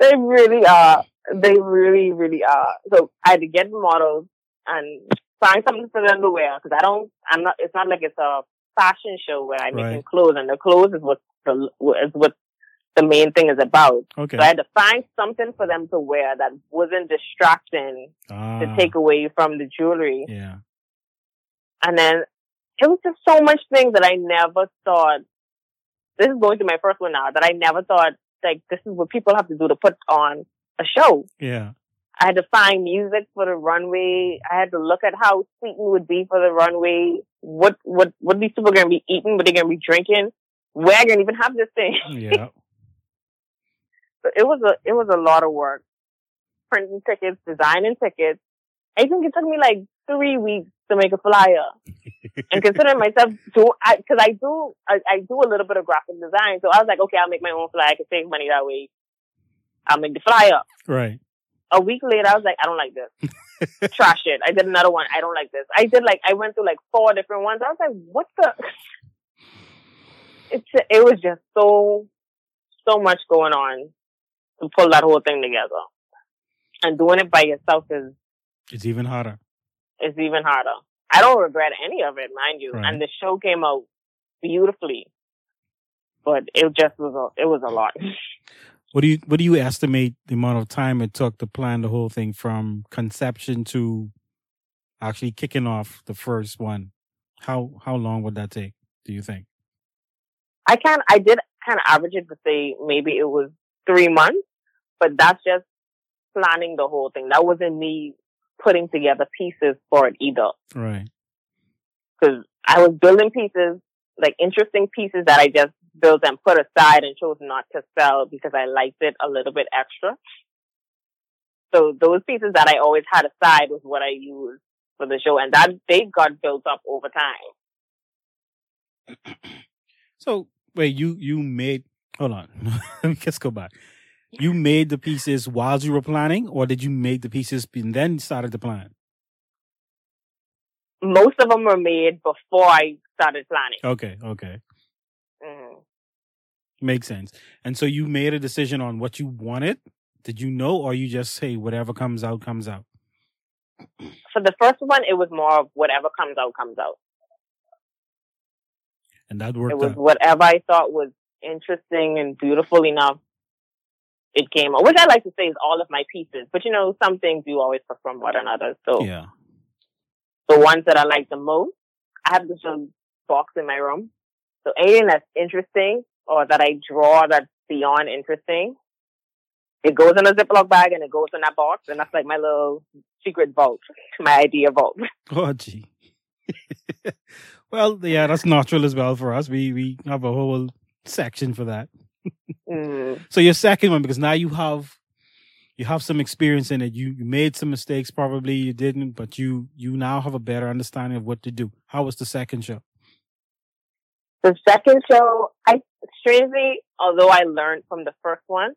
They really are. They really, really are. So I had to get models and find something for them to wear. Because I don't, I'm not, it's not like it's a fashion show where I'm right. making clothes, and the clothes is what the, is what the main thing is about. Okay. So I had to find something for them to wear that wasn't distracting ah. to take away from the jewelry. Yeah. And then it was just so much things that I never thought, this is going to my first one now, that I never thought, like, this is what people have to do to put on a show. Yeah. I had to find music for the runway. I had to look at how seating would be for the runway. What, what, what these people are going to be eating? What are they going to be drinking? Where are they going to even have this thing? Yeah. So it was a it was a lot of work, printing tickets, designing tickets. I think it took me like three weeks to make a flyer. And considering myself, because I, I do I, I do a little bit of graphic design, so I was like, okay, I'll make my own flyer. I can save money that way. I'll make the flyer. Right. A week later, I was like, I don't like this. Trash it. I did another one. I don't like this. I did like I went through like four different ones. I was like, what the? It's it was just so so much going on. To pull that whole thing together, and doing it by yourself is it's even harder. It's even harder. I don't regret any of it, mind you. Right. And the show came out beautifully, but it just was a, it was a lot. What do you what do you estimate the amount of time it took to plan the whole thing from conception to actually kicking off the first one? How how long would that take? Do you think? I can I did kind of average it to say maybe it was three months. But that's just planning the whole thing. That wasn't me putting together pieces for it either. Right. Because I was building pieces, like interesting pieces that I just built and put aside and chose not to sell because I liked it a little bit extra. So those pieces that I always had aside was what I used for the show, and that they got built up over time. So wait, you you made hold on, let's go back. You made the pieces while you were planning, or did you make the pieces and then started to plan? Most of them were made before I started planning. Okay, okay. Mm-hmm. Makes sense. And so you made a decision on what you wanted? Did you know, or you just say whatever comes out, comes out? For the first one, it was more of whatever comes out, comes out. And that worked out. It was out. Whatever I thought was interesting and beautiful enough, it came out. Which I like to say is all of my pieces. But, you know, some things you always perform more than others. So yeah. The ones that I like the most, I have this little box in my room. So anything that's interesting or that I draw that's beyond interesting, it goes in a Ziploc bag and it goes in that box. And that's like my little secret vault, my idea vault. Oh, gee. Well, yeah, that's natural as well for us. We we have a whole section for that. mm. So your second one, because now you have... You have some experience in it. You, you made some mistakes, probably you didn't, but you, you now have a better understanding of what to do. How was the second show? The second show, I strangely, although I learned from the first one,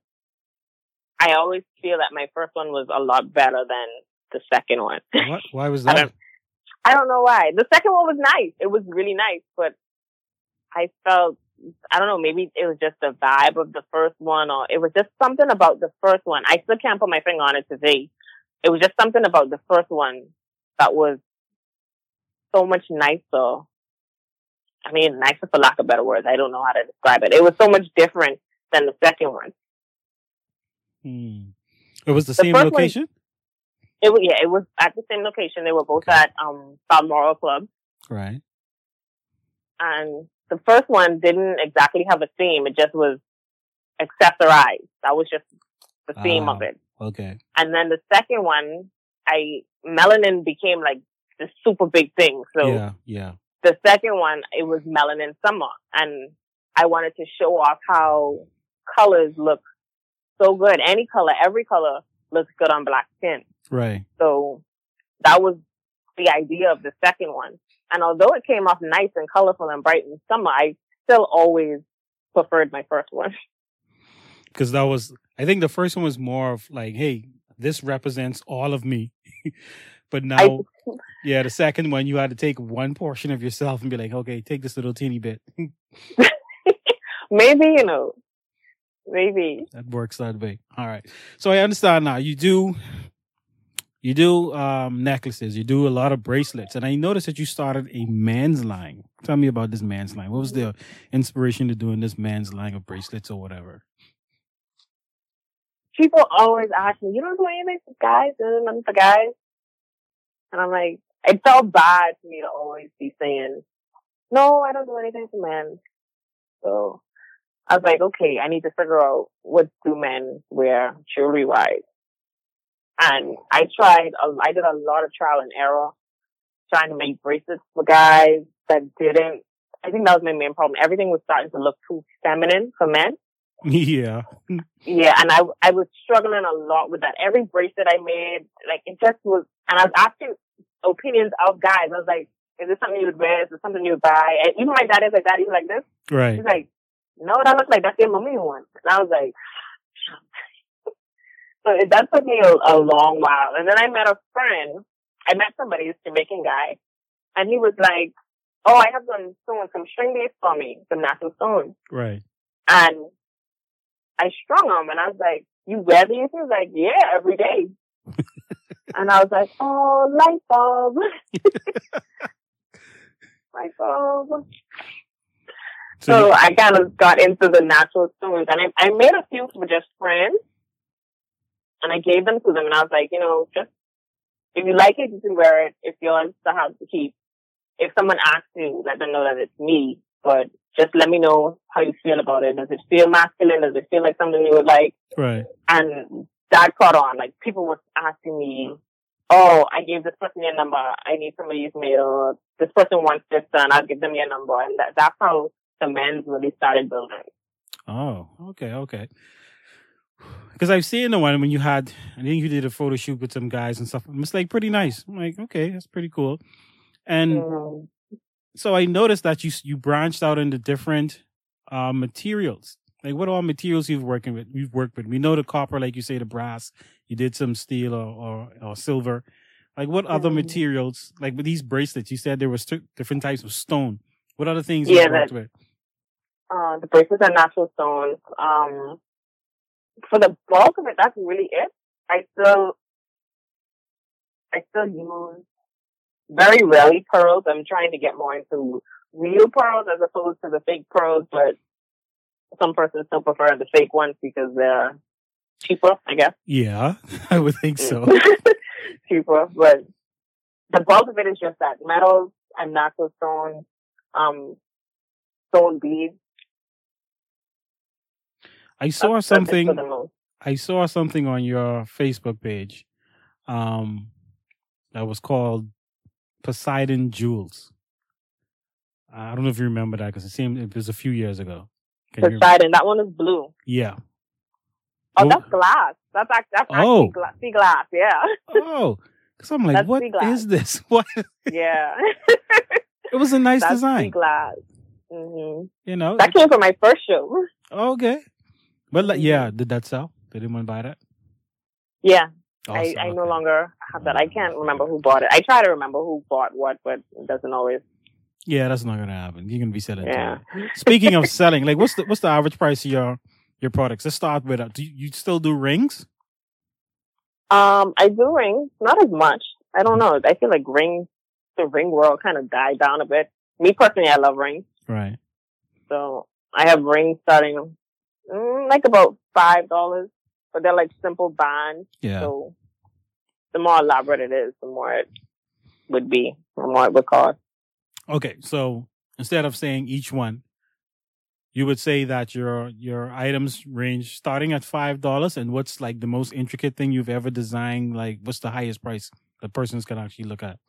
I always feel that my first one was a lot better than the second one. What? Why was that? I don't, I don't know why. The second one was nice. It was really nice, but I felt I don't know, maybe it was just the vibe of the first one, or it was just something about the first one. I still can't put my finger on it today. It was just something about the first one that was so much nicer. I mean, nicer for lack of better words. I don't know how to describe it. It was so much different than the second one. Hmm. It was the, the same location? One, it was, yeah, it was at the same location. They were both okay. at um, Balmoral Club. Right. And the first one didn't exactly have a theme. It just was accessorized. That was just the theme ah, of it. Okay. And then the second one, I melanin became like this super big thing. So yeah, yeah. The second one, it was Melanin Summer. And I wanted to show off how colors look so good. Any color, every color looks good on black skin. Right. So that was the idea of the second one. And although it came off nice and colorful and bright in summer, I still always preferred my first one. Because that was, I think the first one was more of like, hey, this represents all of me. But now, I, yeah, the second one, you had to take one portion of yourself and be like, okay, take this little teeny bit. Maybe, you know, maybe. That works that way. All right. So I understand now. You do... You do um, necklaces. You do a lot of bracelets. And I noticed that you started a man's line. Tell me about this man's line. What was the inspiration to doing this man's line of bracelets or whatever? People always ask me, you don't do anything for guys? You don't do nothing for guys? And I'm like, it felt bad for me to always be saying, no, I don't do anything for men. So I was like, okay, I need to figure out what do men wear jewelry-wise. And I tried, I did a lot of trial and error, trying to make bracelets for guys that didn't. I think that was my main problem. Everything was starting to look too feminine for men. Yeah. Yeah, and I, I was struggling a lot with that. Every bracelet I made, like, it just was, and I was asking opinions of guys. I was like, is this something you would wear? Is this something you would buy? And even my dad is like that. He's like this. Right. He's like, no, that looks like that's your mommy one. And I was like, so that took me a, a long while. And then I met a friend. I met somebody, this Jamaican guy. And he was like, oh, I have some stones, some string beads for me, some natural stones. Right. And I strung them. And I was like, you wear these? He was like, yeah, every day. And I was like, oh, light bulb. Light bulb. So, so I kind of got into the natural stones. And I, I made a few for just friends. And I gave them to them, and I was like, you know, just if you like it, you can wear it. If yours, the house to keep. If someone asks you, let them know that it's me. But just let me know how you feel about it. Does it feel masculine? Does it feel like something you would like? Right. And that caught on. Like people were asking me, "Oh, I gave this person your number. I need somebody's mail. Or this person wants this, and I'll give them your number." And that, that's how the men's really started building. Oh, okay, okay. Because I've seen the one when you had, I think you did a photo shoot with some guys and stuff. And it's like pretty nice. I'm like, okay, that's pretty cool. And yeah. so I noticed that you you branched out into different uh, materials. Like what all materials you've working with? You've worked with. We know the copper, like you say, the brass. You did some steel or or, or silver. Like what other um, materials? Like with these bracelets, you said there was two different types of stone. What other things yeah, you worked with? Uh, the bracelets are natural stones. Um, for the bulk of it, that's really it. I still, I still use very rarely pearls. I'm trying to get more into real pearls as opposed to the fake pearls, but some persons still prefer the fake ones because they're cheaper, I guess. Yeah, I would think so. Cheaper, but the bulk of it is just that. Metals and natural stones, um, stone beads. I saw That's something. I saw something on your Facebook page um, that was called Poseidon Jewels. I don't know if you remember that because it seemed it was a few years ago. Can Poseidon, that one is blue. Yeah. Oh, that's glass. That's actually, that's oh. actually gla- sea glass, yeah. Oh, because I'm like, that's what is this? What? Yeah. It was a nice that's design. Sea glass. Mm-hmm. You know? That came from my first show. Okay. But like, yeah, did that sell? Did anyone buy that? Yeah. Awesome. I, I okay. no longer have that. I can't remember who bought it. I try to remember who bought what, but it doesn't always. Yeah, that's not going to happen. You're going to be selling. Yeah. Speaking of selling, like what's the what's the average price of your your products? Let's start with, uh, do you, you still do rings? Um, I do rings, not as much. I don't know. I feel like rings, the ring world kind of died down a bit. Me personally, I love rings. Right. So I have rings starting mm, like about five dollars, but they're like simple bands. Yeah. So the more elaborate it is, the more it would be, the more it would cost. Okay, so instead of saying each one, you would say that your your items range starting at five dollars, and what's like the most intricate thing you've ever designed? Like, what's the highest price that persons can actually look at?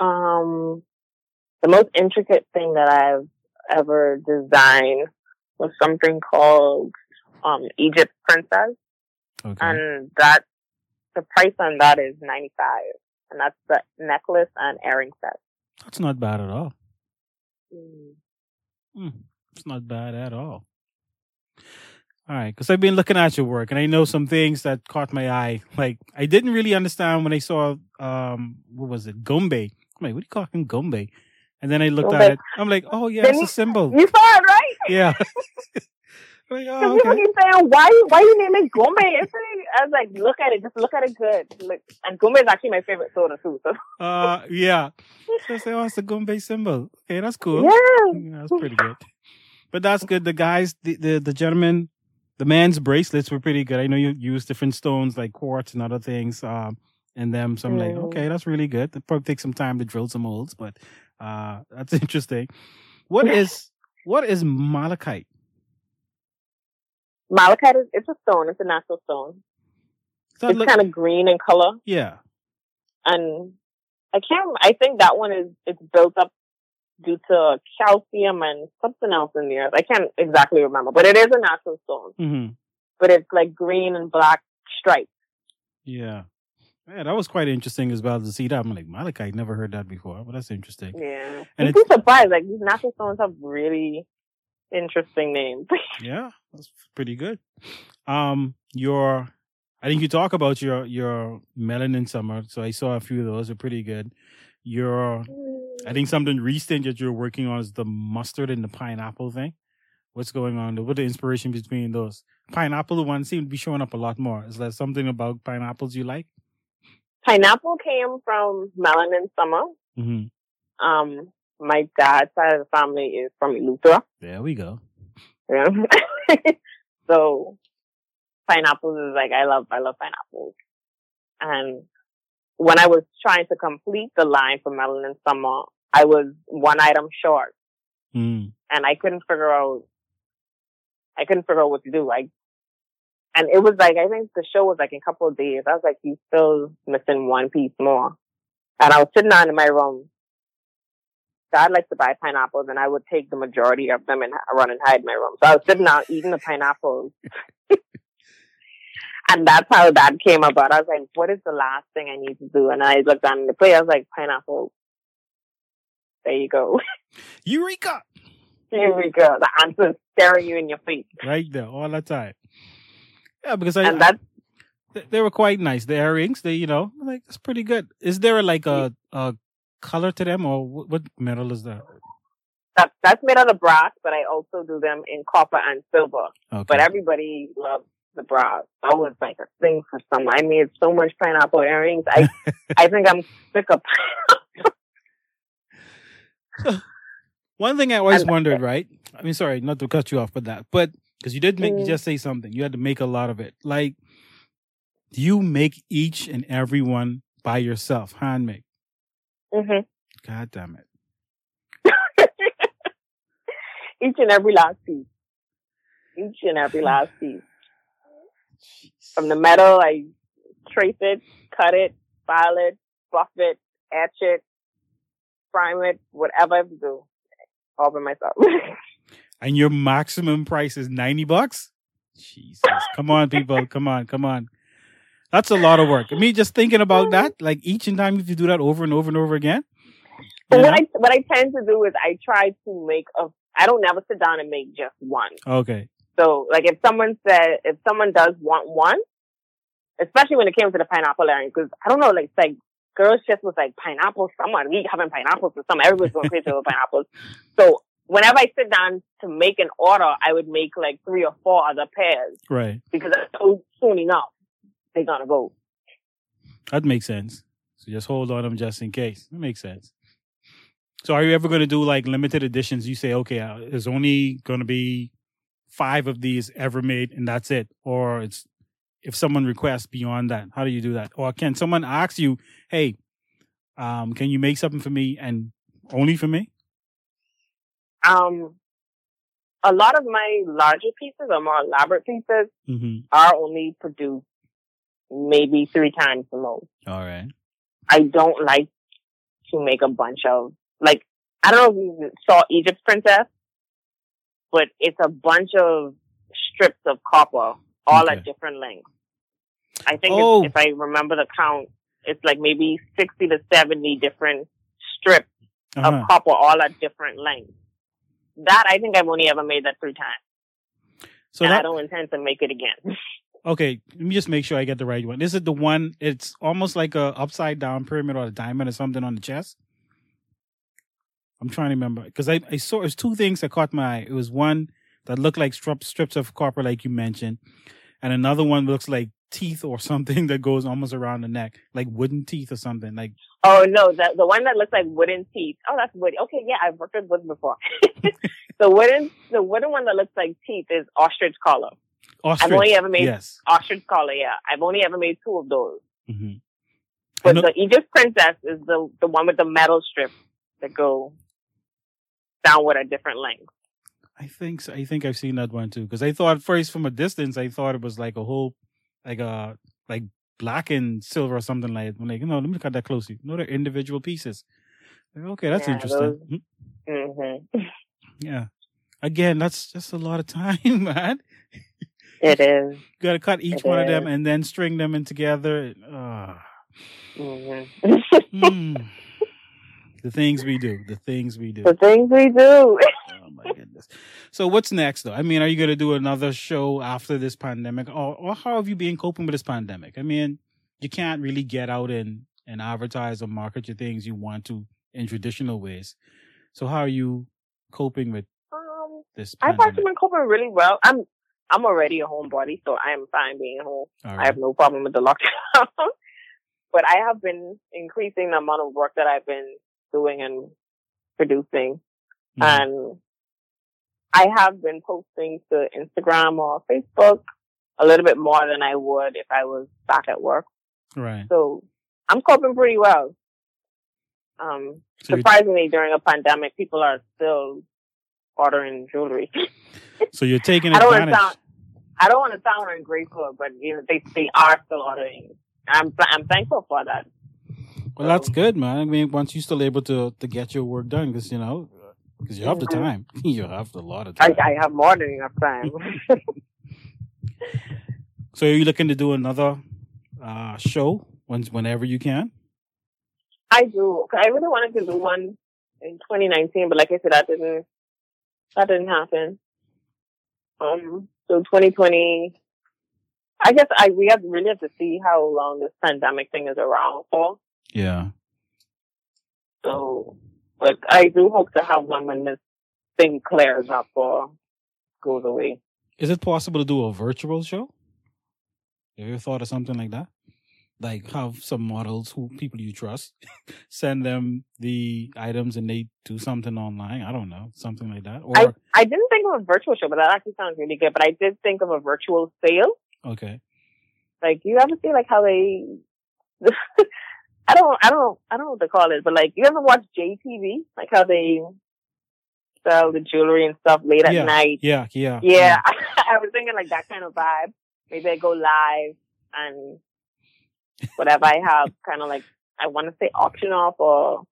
Um, the most intricate thing that I've ever designed was something called um, Egypt Princess. Okay. And that the price on that is ninety-five dollars, and that's the necklace and earring set. That's not bad at all. Mm. Mm, it's not bad at all. All right, because I've been looking at your work, and I know some things that caught my eye. Like, I didn't really understand when I saw, um, what was it, Gumbe. I'm like, what are you calling Gumbe? And then I looked Gumbe. at it. I'm like, oh, yeah, then it's you, a symbol. You saw it, right? Yeah. Like, oh, okay. People keep saying, why, why you name it Gumbe? I was like, look at it. Just look at it good. Look. And Gumbe is actually my favorite soda, too. So. Uh, yeah. So I say, oh, it's the Gumbe symbol. Okay, that's cool. Yeah. yeah. That's pretty good. But that's good. The guys, the, the, the gentleman, the man's bracelets were pretty good. I know you use different stones like quartz and other things um, in them. So I'm mm. like, okay, that's really good. It probably takes some time to drill some holes, but uh, that's interesting. What is What is malachite? Malachite is it's a stone. It's a natural stone. So it's look, kind of green in color. Yeah. And I can't, I think that one is, it's built up due to calcium and something else in the earth. I can't exactly remember, but it is a natural stone. Mm-hmm. But it's like green and black stripes. Yeah. Yeah, that was quite interesting as well to see that. I'm like, malachite, never heard that before, but that's interesting. Yeah. And it's surprised. Like these natural stones have really interesting names. Yeah, that's pretty good. Um, your, I think you talk about your your Melanin Summer, so I saw a few of those are pretty good. Your, I think something recent that you're working on is the mustard and the pineapple thing. What's going on? What the inspiration between those? Pineapple, the one seemed to be showing up a lot more. Is there something about pineapples you like? Pineapple came from Melanin Summer. Mm-hmm. Um. My dad's side of the family is from Eleuthera. There we go. Yeah. So pineapples is like, I love, I love pineapples. And when I was trying to complete the line for Melanin Summer, I was one item short. Mm. And I couldn't figure out, I couldn't figure out what to do. Like, and it was like, I think the show was like in a couple of days. I was like, you still missing one piece more. And I was sitting down in my room. Dad likes to buy pineapples, and I would take the majority of them and run and hide in my room. So I was sitting out eating the pineapples And that's how that came about. I was like, what is the last thing I need to do? And I looked down the plate. I was like, pineapple. There you go. Eureka! Here we go. The answer is staring you in your face. Right there, all the time. Yeah, because I... And that's... I, they were quite nice. The earrings, they, you know, like, it's pretty good. Is there, like, a, a color to them, or what, what metal is that? that? That's made out of brass, but I also do them in copper and silver. Okay. But everybody loves the brass. That was, like, a thing for some. I made so much pineapple earrings. I I think I'm sick of pineapple. One thing I always wondered, right? I mean, sorry, not to cut you off with that, but because you did make, you just say something. You had to make a lot of it. Like, do you make each and every one by yourself, handmade? Mm-hmm. God damn it. Each and every last piece. Each and every last piece. From the metal, I trace it, cut it, file it, buff it, etch it, prime it, whatever I have to do. All by myself. And your maximum price is ninety bucks? Jesus. Come on, people. Come on. Come on. That's a lot of work. I mean, just thinking about that, like each and time if you do that over and over and over again. So yeah. what, I, what I tend to do is I try to make a, I don't never sit down and make just one. Okay. So like if someone said, if someone does want one, especially when it came to the pineapple earrings, because I don't know, like, like, girls just was like, pineapple summer. We having pineapples for summer. Everybody's going crazy over pineapples. So whenever I sit down to make an order, I would make like three or four other pairs. Right. Because so soon enough, they're going to go. That makes sense. So just hold on them just in case. That makes sense. So are you ever going to do like limited editions? You say, okay, there's only going to be five of these ever made and that's it. Or it's... If someone requests beyond that, how do you do that? Or can someone ask you, hey, um, can you make something for me and only for me? Um, a lot of my larger pieces or more elaborate pieces mm-hmm. are only produced maybe three times the most. All right. I don't like to make a bunch of, like, I don't know if you saw Egypt Princess, but it's a bunch of strips of copper. All okay. at different lengths. I think oh. if, if I remember the count, it's like maybe sixty to seventy different strips uh-huh. of copper, all at different lengths. That, I think I've only ever made that three times. So and that, I don't intend to make it again. Okay, let me just make sure I get the right one. Is it the one, it's almost like a upside down pyramid or a diamond or something on the chest? I'm trying to remember. Because I, I saw, there's two things that caught my eye. It was one... that look like strip, strips of copper, like you mentioned. And another one looks like teeth or something that goes almost around the neck, like wooden teeth or something. Like oh, no, the, the one that looks like wooden teeth. Oh, that's wood. Okay, yeah, I've worked with wood before. the wooden the wooden one that looks like teeth is ostrich collar. Ostrich, I've only ever made yes. ostrich collar, yeah. I've only ever made two of those. Mm-hmm. But the Egypt Princess is the, the one with the metal strips that go downward at different lengths. I think so. I think I've seen that one too. Because I thought first from a distance, I thought it was like a whole, like a like black and silver or something like that. I'm like, no, let me look at that closely. No, they're individual pieces. Like, okay, that's yeah, interesting. Those... Mm-hmm. Yeah. Again, that's just a lot of time, man. It is. You got to cut each it one is. of them and then string them in together. Oh. Mm-hmm. mm. The things we do. The things we do. The things we do. Oh my goodness. So what's next though? I mean, are you going to do another show after this pandemic or, or how have you been coping with this pandemic? I mean, you can't really get out and, and advertise or market your things you want to in traditional ways. So how are you coping with um, this pandemic? I've actually been coping really well. I'm, I'm already a homebody, so I am fine being home. Right. I have no problem with the lockdown, but I have been increasing the amount of work that I've been doing and producing. Mm-hmm. And I have been posting to Instagram or Facebook a little bit more than I would if I was back at work. Right. So I'm coping pretty well. Um, so surprisingly, during a pandemic, people are still ordering jewelry. So you're taking advantage. I don't want to sound, I don't want to sound ungrateful, but you know, they, they are still ordering. I'm I'm thankful for that. Well, so, that's good, man. I mean, once you're still able to, to get your work done, because, you know, because you have the time. You have a lot of time. I, I have more than enough time. So are you looking to do another uh, show when, whenever you can? I do. I really wanted to do one in twenty nineteen, but like I said, that didn't that didn't happen. Um, so twenty twenty, I guess I we have really have to see how long this pandemic thing is around for. Yeah. So, but I do hope to have one when this thing clears up or goes away. Is it possible to do a virtual show? Have you thought of something like that? Like have some models who people you trust, send them the items and they do something online. I don't know, something like that. Or I, I didn't think of a virtual show, but that actually sounds really good. But I did think of a virtual sale. Okay. Like you ever see like how they? I don't, I don't, I don't know what to call it, but like you ever watch J T V? Like how they sell the jewelry and stuff late yeah, at night. Yeah, yeah, yeah. yeah. I was thinking like that kind of vibe. Maybe I go live and. Whatever I have, kind of like, I want to say auction off or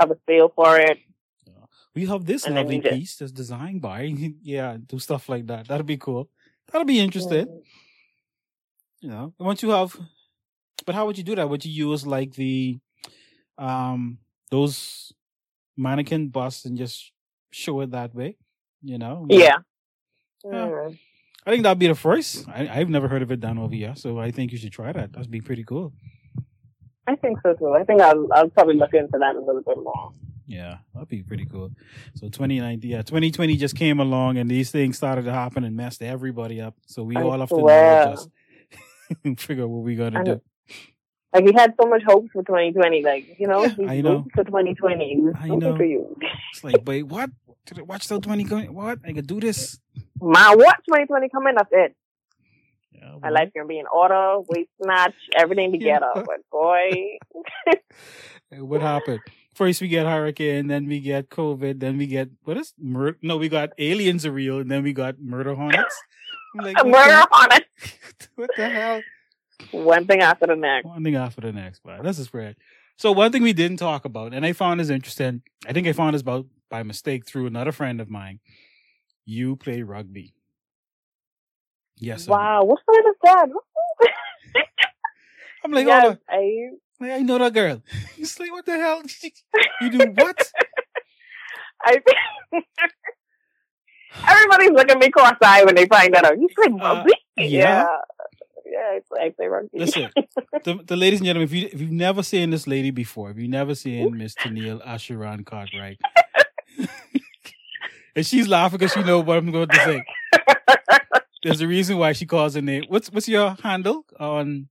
have a sale for it. Yeah. We have this and lovely piece that's designed by, yeah, do stuff like that. That'll be cool. That'll be interesting. Mm. You know, once you have, but how would you do that? Would you use like the, um, those mannequin busts and just show it that way? You know? Yeah. yeah. Mm. I think that'd be the first. I, I've never heard of it done over here, so I think you should try that. That'd be pretty cool. I think so too. I think I'll, I'll probably look into that a little bit more. Yeah, that'd be pretty cool. So twenty nineteen, yeah, twenty twenty just came along, and these things started to happen and messed everybody up. So we I all have swear. to just figure out what we got to do. Like we had so much hopes for twenty twenty, like you know, yeah, I know. for twenty twenty. I know. For you. It's like, wait, what? Did I watch till twenty twenty? What? I could do this. My what twenty twenty coming? That's it. Yeah, well. My life gonna be in order. We snatch everything together, yeah. But boy, what happened? First we get hurricane, then we get COVID, then we get what is murder? No, we got aliens are real, and then we got murder hornets. Like, murder hornets. What the hell? One thing after the next. One thing after the next. Wow, this is great. So one thing we didn't talk about, and I found is interesting. I think I found this about by mistake through another friend of mine. You play rugby. Yes. Wow. What's the name of that? I'm like, yes, oh, I... Like, I know that girl. It's like, what the hell? You do what? I... Everybody's looking at me cross-eyed when they find that out. You play rugby? Uh, yeah. yeah. Yeah, it's like I play rugby. Listen, the, the ladies and gentlemen, if, you, if you've never seen this lady before, if you've never seen Miss Tenniel Asharan Cartwright... And she's laughing because she knows what I'm going to say. There's a reason why she calls her name. What's what's your handle on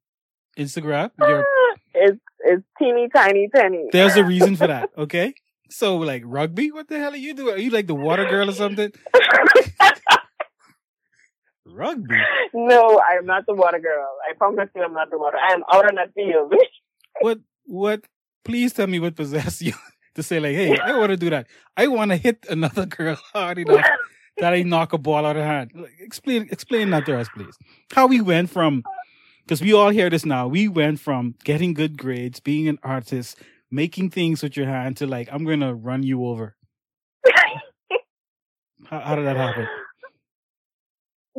Instagram? Your... It's it's teeny tiny penny. There's a reason for that, okay? So like rugby, what the hell are you doing? Are you like the water girl or something? Rugby? No, I'm not the water girl. I promise you, I'm not the water. I am out on that field. What what? Please tell me what possessed you to say like, hey, I want to do that. I want to hit another girl hard enough that I knock a ball out of her hand. Like, explain, explain that to us, please. How we went from, because we all hear this now, we went from getting good grades, being an artist, making things with your hand to like, I'm going to run you over. how, how did that happen?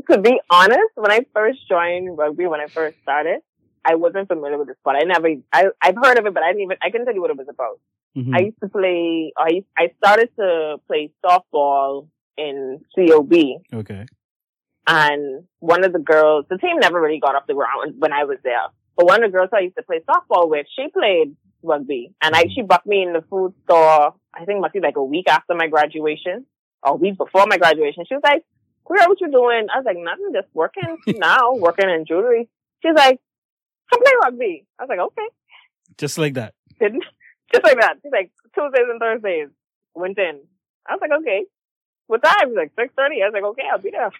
To be honest, when I first joined rugby, when I first started, I wasn't familiar with the sport. I never, I, I've heard of it, but I didn't even, I couldn't tell you what it was about. Mm-hmm. I used to play, I I started to play softball in C O B. Okay. And one of the girls, the team never really got off the ground when I was there. But one of the girls I used to play softball with, she played rugby. And I, she bucked me in the food store, I think must be like a week after my graduation, or a week before my graduation. She was like, girl, what you doing? I was like, nothing, just working now, working in jewelry. She's like, come play rugby. I was like, okay. Just like that. Didn't. Just like that. She's like, Tuesdays and Thursdays. Went in. I was like, okay. What time? She's like, six thirty. I was like, okay, I'll be there.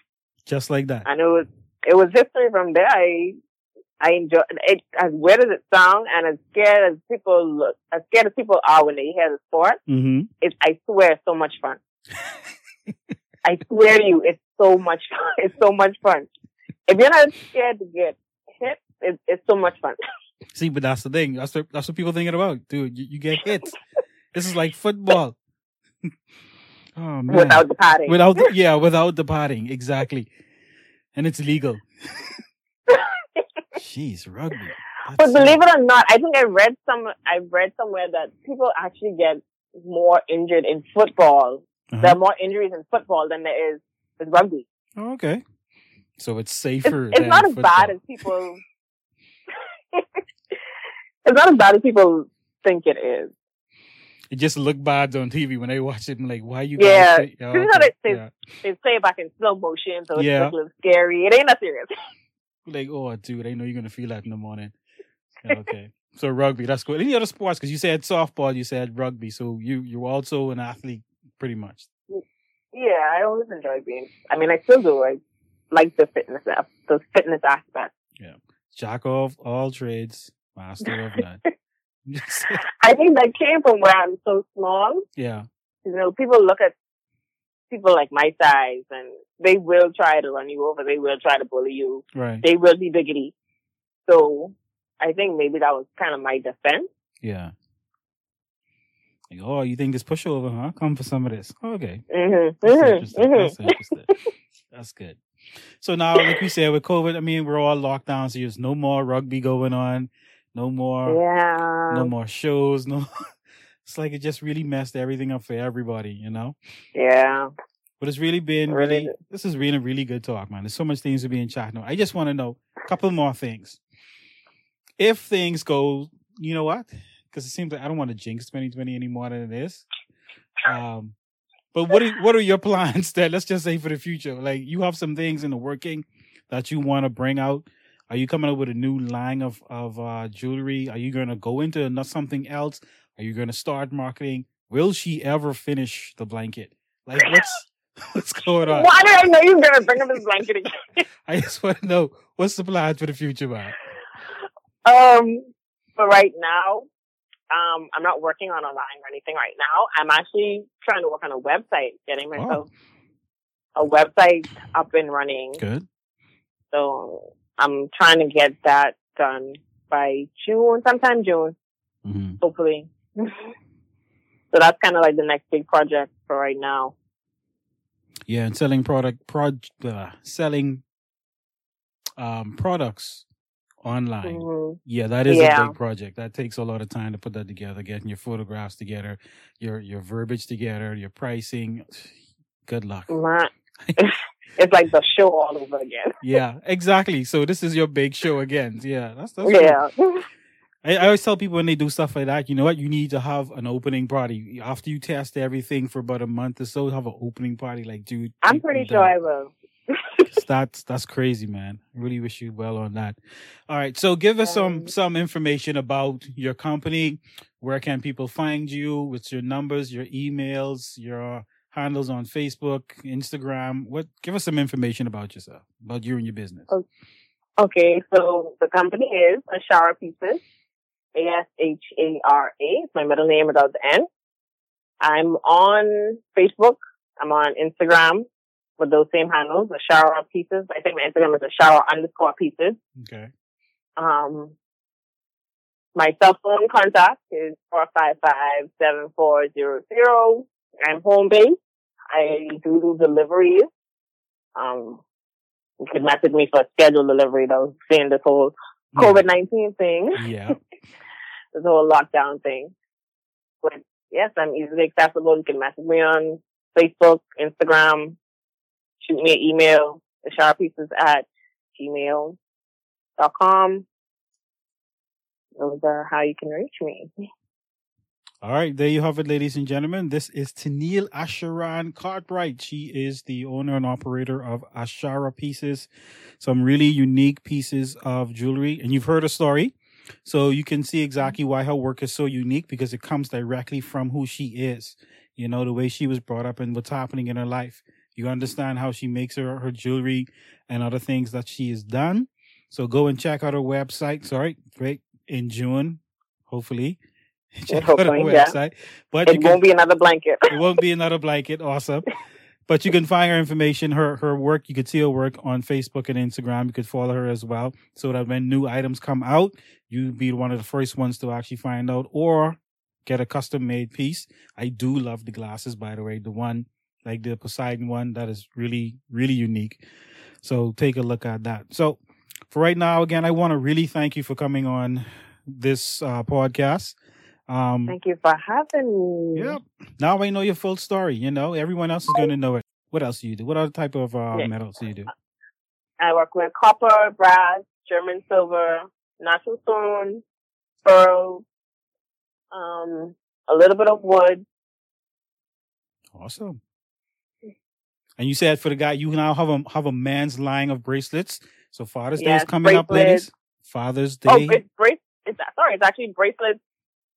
Just like that. And it was, it was history from there. I, I enjoyed it. As weird as it sounds and as scared as people look, as scared as people are when they hear the sport, mm-hmm. it's, I swear, it's so much fun. I swear to you, it's so much fun. It's so much fun. If you're not scared to get hit, it's, it's so much fun. See, but that's the thing. That's what, that's what people thinking about. Dude, you, you get hit. This is like football. Oh, man. Without the padding. Without the, yeah, without the padding. Exactly. And it's legal. Jeez, rugby. That's but believe it or not, I think I read some. I read somewhere that people actually get more injured in football. Uh-huh. There are more injuries in football than there is with rugby. Oh, okay. So it's safer. It's, it's than not as football. bad as people. It's not as bad as people think it is. It just looked bad on T V when they watch it. I'm like, why are you guys? Yeah, say- oh, okay. you know, they, yeah. they play it back in slow motion, so it's yeah. a little scary. It ain't that serious. Like, oh, dude, I know you're gonna feel that in the morning. Okay, so rugby, that's cool. Any other sports? Because you said softball, you said rugby, so you you're also an athlete, pretty much. Yeah, I always enjoy being. I mean, I still do. I like the fitness, the fitness aspect. Yeah, jack of all trades, master of none. I think that came from where I'm so small. Yeah. You know, people look at people like my size and they will try to run you over. They will try to bully you. Right. They will be biggity. So I think maybe that was kind of my defense. Yeah. Like, oh, you think this pushover, huh? Come for some of this. Oh, okay. Mm-hmm. That's, mm-hmm. Interesting. Mm-hmm. That's interesting. That's good. So now, like we said, with COVID, I mean, we're all locked down. So there's no more rugby going on. No more, yeah. no more shows. No, it's like it just really messed everything up for everybody, you know. Yeah. But it's really been really. really this has been a really good talk, man. There's so much things to be in chat. No, I just want to know a couple more things. If things go, you know what? Because it seems like I don't want to jinx twenty twenty any more than it is. Um, but what are, what are your plans that? Let's just say for the future, like you have some things in the working that you want to bring out. Are you coming up with a new line of, of uh, jewelry? Are you going to go into something else? Are you going to start marketing? Will she ever finish the blanket? Like, what's what's going on? Why did I know you were going to bring up this blanket again? I just want to know, what's the plan for the future, man? Um, for right now, um, I'm not working on a line or anything right now. I'm actually trying to work on a website, getting myself oh. a website up and running. Good. So... I'm trying to get that done by June, sometime June, mm-hmm. hopefully. So that's kind of like the next big project for right now. Yeah, and selling product, prod, uh, selling um, products online. Mm-hmm. Yeah, that is yeah. a big project. That takes a lot of time to put that together, getting your photographs together, your your verbiage together, your pricing. Good luck. My- It's like the show all over again. Yeah, exactly. So this is your big show again. Yeah, that's that's. Yeah. Cool. I, I always tell people when they do stuff like that, you know what? You need to have an opening party after you test everything for about a month or so. Have an opening party, like dude. I'm pretty sure I will. that's that's crazy, man. I really wish you well on that. All right, so give us um, some some information about your company. Where can people find you? What's your numbers? Your emails? Your handles on Facebook, Instagram. What? Give us some information about yourself, about you and your business. Okay, so the company is Asharan Pieces, A S H A R A. It's my middle name without the N. I'm on Facebook. I'm on Instagram with those same handles, Asharan Pieces. I think my Instagram is Asharan underscore Pieces. Okay. Um, my cell phone contact is four five five, seven four zero zero. I'm home-based. I do deliveries. Um, you can message me for a scheduled delivery, though, seeing this whole COVID nineteen thing. Yeah. This whole lockdown thing. But, yes, I'm easily accessible. You can message me on Facebook, Instagram. Shoot me an email, asharanpieces at gmail dot com. Those are how you can reach me. All right, there you have it, ladies and gentlemen. This is Tenniel Asharan Cartwright. She is the owner and operator of Asharan Pieces, some really unique pieces of jewelry. And you've heard a story, so you can see exactly why her work is so unique, because it comes directly from who she is, you know, the way she was brought up and what's happening in her life. You understand how she makes her, her jewelry and other things that she has done. So go and check out her website. Sorry, great, in June, hopefully. Check out our website. Yeah. But it you can, won't be another blanket. It won't be another blanket. Awesome. But you can find her information, her her work. You could see her work on Facebook and Instagram. You could follow her as well, so that when new items come out, you'd be one of the first ones to actually find out or get a custom made piece. I do love the glasses, by the way. The one like the Poseidon one that is really really unique. So take a look at that. So for right now, again, I want to really thank you for coming on this uh, podcast. Um, thank you for having me. Yeah. Now I know your full story. You know, everyone else is going to know it. What else do you do? What other type of uh, metals do you do? I work with copper, brass, German silver, natural stone, pearls, um, a little bit of wood. Awesome. And you said for the guy, you now have a have a man's line of bracelets. So Father's yes, Day is coming bracelets. Up, ladies. Father's Day. Oh, it's bra- It's sorry, it's actually bracelets,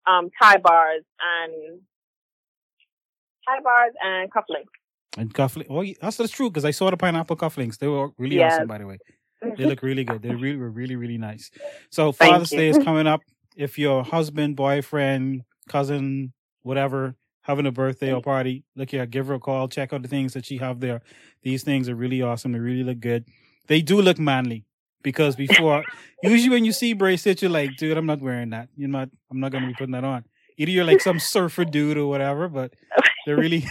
um, tie bars, and tie bars and cufflinks. And cufflinks. Oh, that's, that's true because I saw the pineapple cufflinks. They were really yes. awesome, by the way. They look really good. They really were really really nice. So Father's Day is coming up. If your husband, boyfriend, cousin, whatever, having a birthday or party, look here, give her a call. Check out the things that she have there. These things are really awesome. They really look good. They do look manly because before, usually when you see bracelets, you're like, dude, I'm not wearing that. You're not. I'm not going to be putting that on. Either you're like some surfer dude or whatever, but they're really,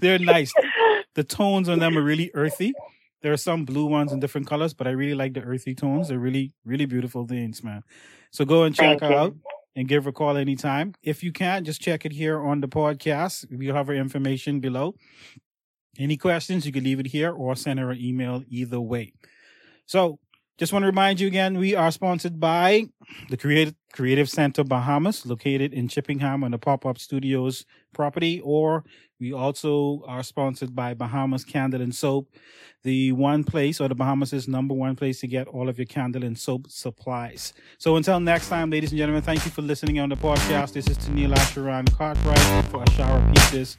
they're nice. The tones on them are really earthy. There are some blue ones in different colors, but I really like the earthy tones. They're really, really beautiful things, man. So go and check her out and give her a call anytime. If you can, just check it here on the podcast. We'll have her information below. Any questions, you can leave it here or send her an email either way. So just want to remind you again, we are sponsored by the Creative Creative Center Bahamas, located in Chippingham on the Pop-Up Studios property, or we also are sponsored by Bahamas Candle and Soap, the one place, or the Bahamas' number one place to get all of your candle and soap supplies. So until next time, ladies and gentlemen, thank you for listening on the podcast. This is Tenniel Asharan Cartwright for Asharan Pieces.